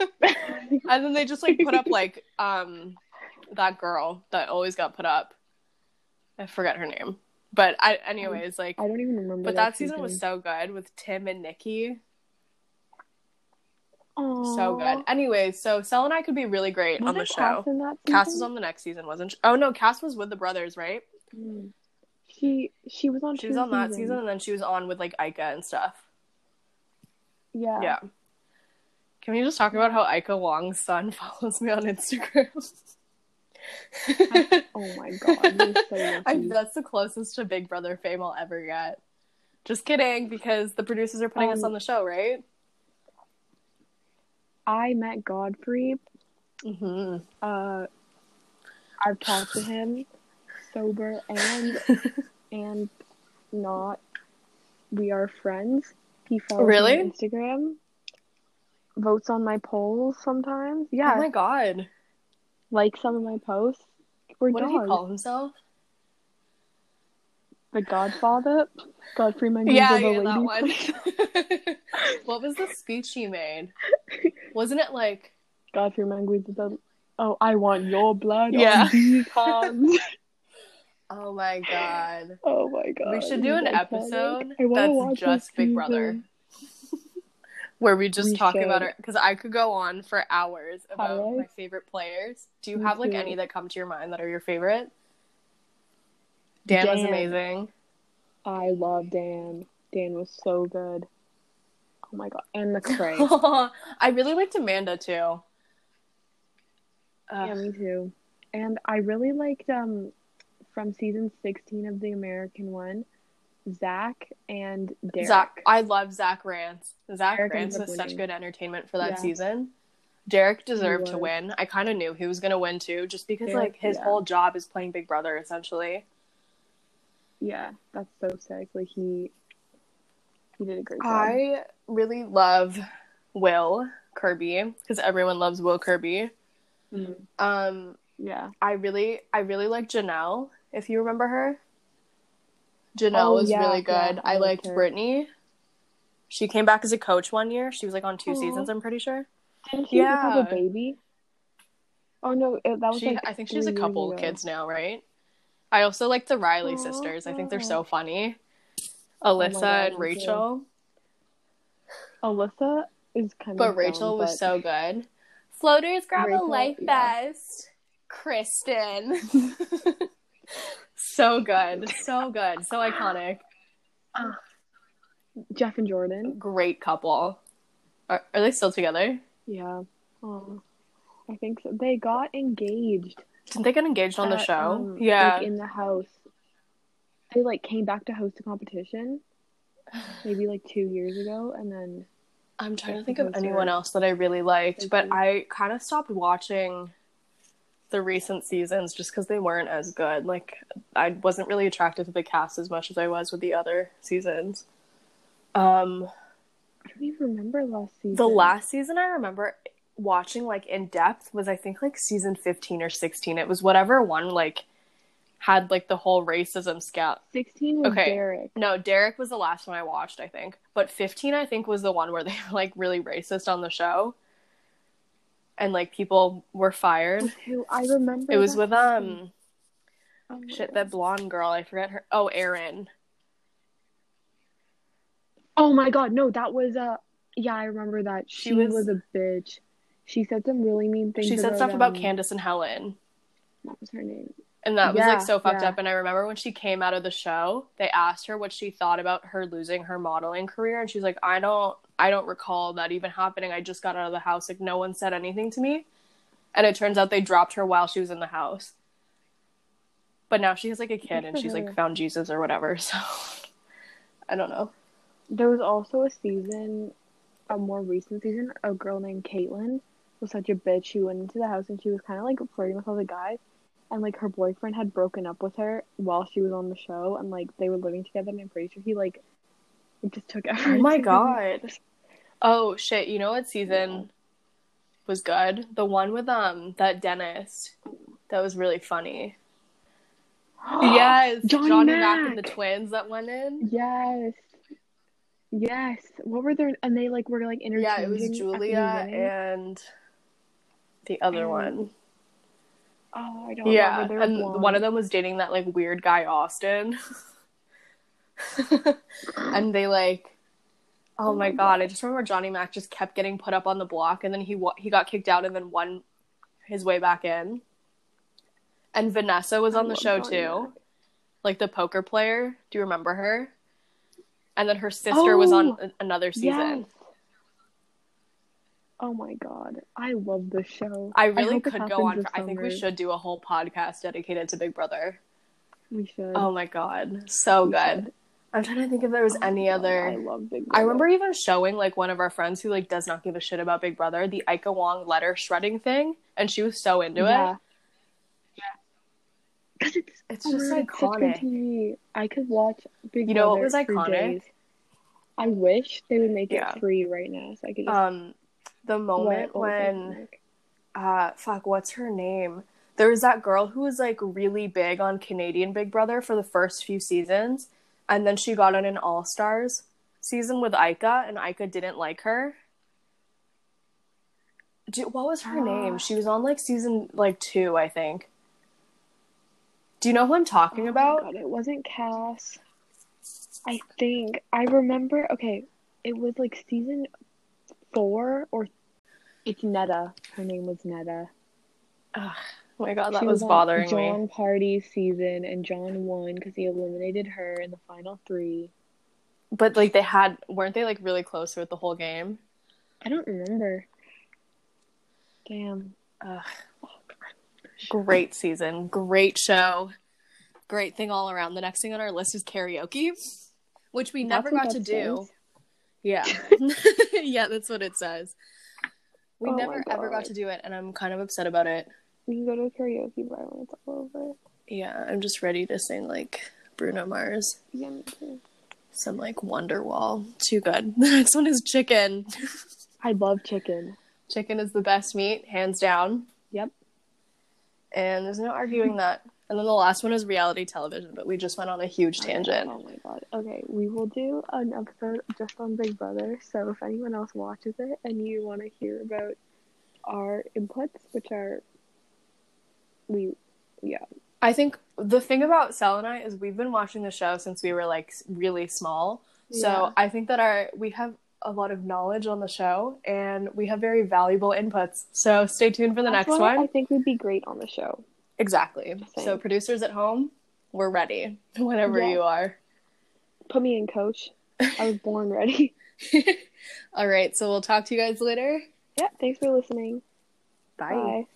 And then they just like put up like um that girl that always got put up. I forgot her name. But I, anyways, like... I don't even remember. But that, that season was so good with Tim and Nikki. Aww. So good. Anyways, so Sel and I could be really great wasn't on the show. Cass, in that Cass was on the next season, wasn't she? Oh, no, Cass was with the brothers, right? Mm. She she was on She was on seasons. that season, and then she was on with, like, Ika and stuff. Yeah. Yeah. Can we just talk about how Ika Wong's son follows me on Instagram? I, oh my god, so I, that's the closest to Big Brother fame I'll ever get. Just kidding, because the producers are putting um, us on the show, right? I met Godfrey. Mm-hmm. Uh, I've talked to him sober and and not. We are friends. He follows really? me on Instagram. Votes on my polls sometimes. Yeah. Oh my god. Like some of my posts. Or what dogs. did he call himself? The Godfather? Godfrey, my name yeah, is yeah, lady. That one. What was the speech he made? Wasn't it like... Godfrey, my name is the... Oh, I want your blood yeah. on these hands. Oh my god. Oh my god. We should do an episode that's just Big Brother. Where we just we talk should. about it, because I could go on for hours about Highlights? my favorite players. Do you have, like, mm-hmm. any that come to your mind that are your favorite? Dan, Dan was amazing. I love Dan. Dan was so good. Oh, my God. And McCray. I really liked Amanda, too. Uh, yeah, me too. And I really liked, um, from season sixteen of The American One, Zach and Derek. Zach, I love Zach Rance. Zach Derek Rance was winning. such good entertainment for that yeah. season. Derek deserved to win. I kind of knew he was going to win too, just because Derek, like his yeah. whole job is playing Big Brother essentially. Yeah, that's so sick. Like he, he did a great job. I really love Will Kirby because everyone loves Will Kirby. Mm-hmm. Um, yeah, I really, I really like Janelle. If you remember her. Janelle oh, was yeah, really good. Yeah, I, I liked her. Brittany. She came back as a coach one year. She was like on two Aww. seasons, I'm pretty sure. Didn't she yeah. have a baby? Oh no, that was she, like I think she has a couple ago. kids now, right? I also like the Riley Aww. sisters. I think they're so funny. Alyssa oh God, and Rachel. Too. Alyssa is kind but of But Rachel was but... so good. Floaters grab Rachel, a life yeah. vest. Kristen. So good. So good. So iconic. Uh, Jeff and Jordan. Great couple. Are, are they still together? Yeah. Oh, I think so. They got engaged. Didn't they get engaged on the show? Um, yeah. Like in the house. They like came back to host a competition maybe like two years ago and then... I'm trying to think of anyone else that I really liked, but I kind of stopped watching... the recent seasons just because they weren't as good. Like I wasn't really attracted to the cast as much as I was with the other seasons. um I don't even remember last season. The last season I remember watching like in depth was I think like season fifteen or sixteen. It was whatever one like had like the whole racism scout. sixteen was okay. Derek. No, Derek was the last one I watched I think, but fifteen I think was the one where they were like really racist on the show. And, like, people were fired. I remember It was that. with, um... Oh shit, God. that blonde girl. I forget her. Oh, Erin. Oh, my God. No, that was, uh... Yeah, I remember that. She, she was... was a bitch. She said some really mean things She said about, stuff about um, Candace and Helen. What was her name? And that yeah, was, like, so fucked yeah. up. And I remember when she came out of the show, they asked her what she thought about her losing her modeling career. And she's like, I don't... I don't recall that even happening. I just got out of the house. Like, no one said anything to me. And it turns out they dropped her while she was in the house. But now she has, like, a kid and she's, like, found Jesus or whatever. So, I don't know. There was also a season, a more recent season, a girl named Caitlin was such a bitch. She went into the house and she was kind of, like, flirting with all the guys. And, like, her boyfriend had broken up with her while she was on the show. And, like, they were living together and I'm pretty sure he, like... It just took everything. Oh my god. Oh shit, you know what season was good. The one with um that dentist, that was really funny. Yes, Johnny, Johnny Mac. Mac and the twins that went in. Yes, yes. What were their? And they like were like interviewing. Yeah, it was Julia and the other and... one. Oh, I don't. Yeah, remember. And blonde. One of them was dating that like weird guy Auston. And they like. Oh, oh my god. god! I just remember Johnny Mac just kept getting put up on the block, and then he wa- he got kicked out, and then won his way back in. And Vanessa was I on the show Johnny too, Mac. Like the poker player. Do you remember her? And then her sister oh, was on a- another season. Yes. Oh my god! I love this show. I really I could go on. For- I think we should do a whole podcast dedicated to Big Brother. We should. Oh my god! So we good. Should. I'm trying to think if there was oh any God, other... I love Big Brother. I remember even showing, like, one of our friends who, like, does not give a shit about Big Brother, the Ika Wong letter shredding thing, and she was so into yeah. it. Yeah. Because it's, it's just iconic. T V. I could watch Big you Brother. You know what was iconic? Days. I wish they would make yeah. it free right now, so I could just... Um, the moment when... Uh, fuck, what's her name? There was that girl who was, like, really big on Canadian Big Brother for the first few seasons... And then she got on an All-Stars season with Ika, and Ika didn't like her. Do, what was her uh, name? She was on, like, season, like, two, I think. Do you know who I'm talking oh about? God, it wasn't Cass. I think. I remember, okay, it was, like, season four, or it's Netta. Her name was Netta. Ugh. Oh my god, that she was, was bothering John me. John Party's season, and John won because he eliminated her in the final three. But like they had, weren't they like really close with the whole game? I don't remember. Damn. Ugh. Great season, great show, great thing all around. The next thing on our list is karaoke, which we that's never got to do. Says. Yeah, yeah, that's what it says. We oh never ever got to do it, and I'm kind of upset about it. We can go to a karaoke bar when it's all over. Yeah, I'm just ready to sing, like, Bruno Mars. Yeah, me too. Some, like, Wonderwall. Too good. The next one is chicken. I love chicken. Chicken is the best meat, hands down. Yep. And there's no arguing that. And then the last one is reality television, but we just went on a huge tangent. Oh, my God. Okay, we will do an episode just on Big Brother, so if anyone else watches it and you want to hear about our inputs, which are... We, yeah. I think the thing about Sel and I is we've been watching the show since we were like really small. Yeah. So I think that our we have a lot of knowledge on the show and we have very valuable inputs. So stay tuned for the That's next one. I think we'd be great on the show. Exactly. So producers at home, we're ready whenever yeah. you are. Put me in, coach. I was born ready. All right. So we'll talk to you guys later. Yeah. Thanks for listening. Bye. Bye.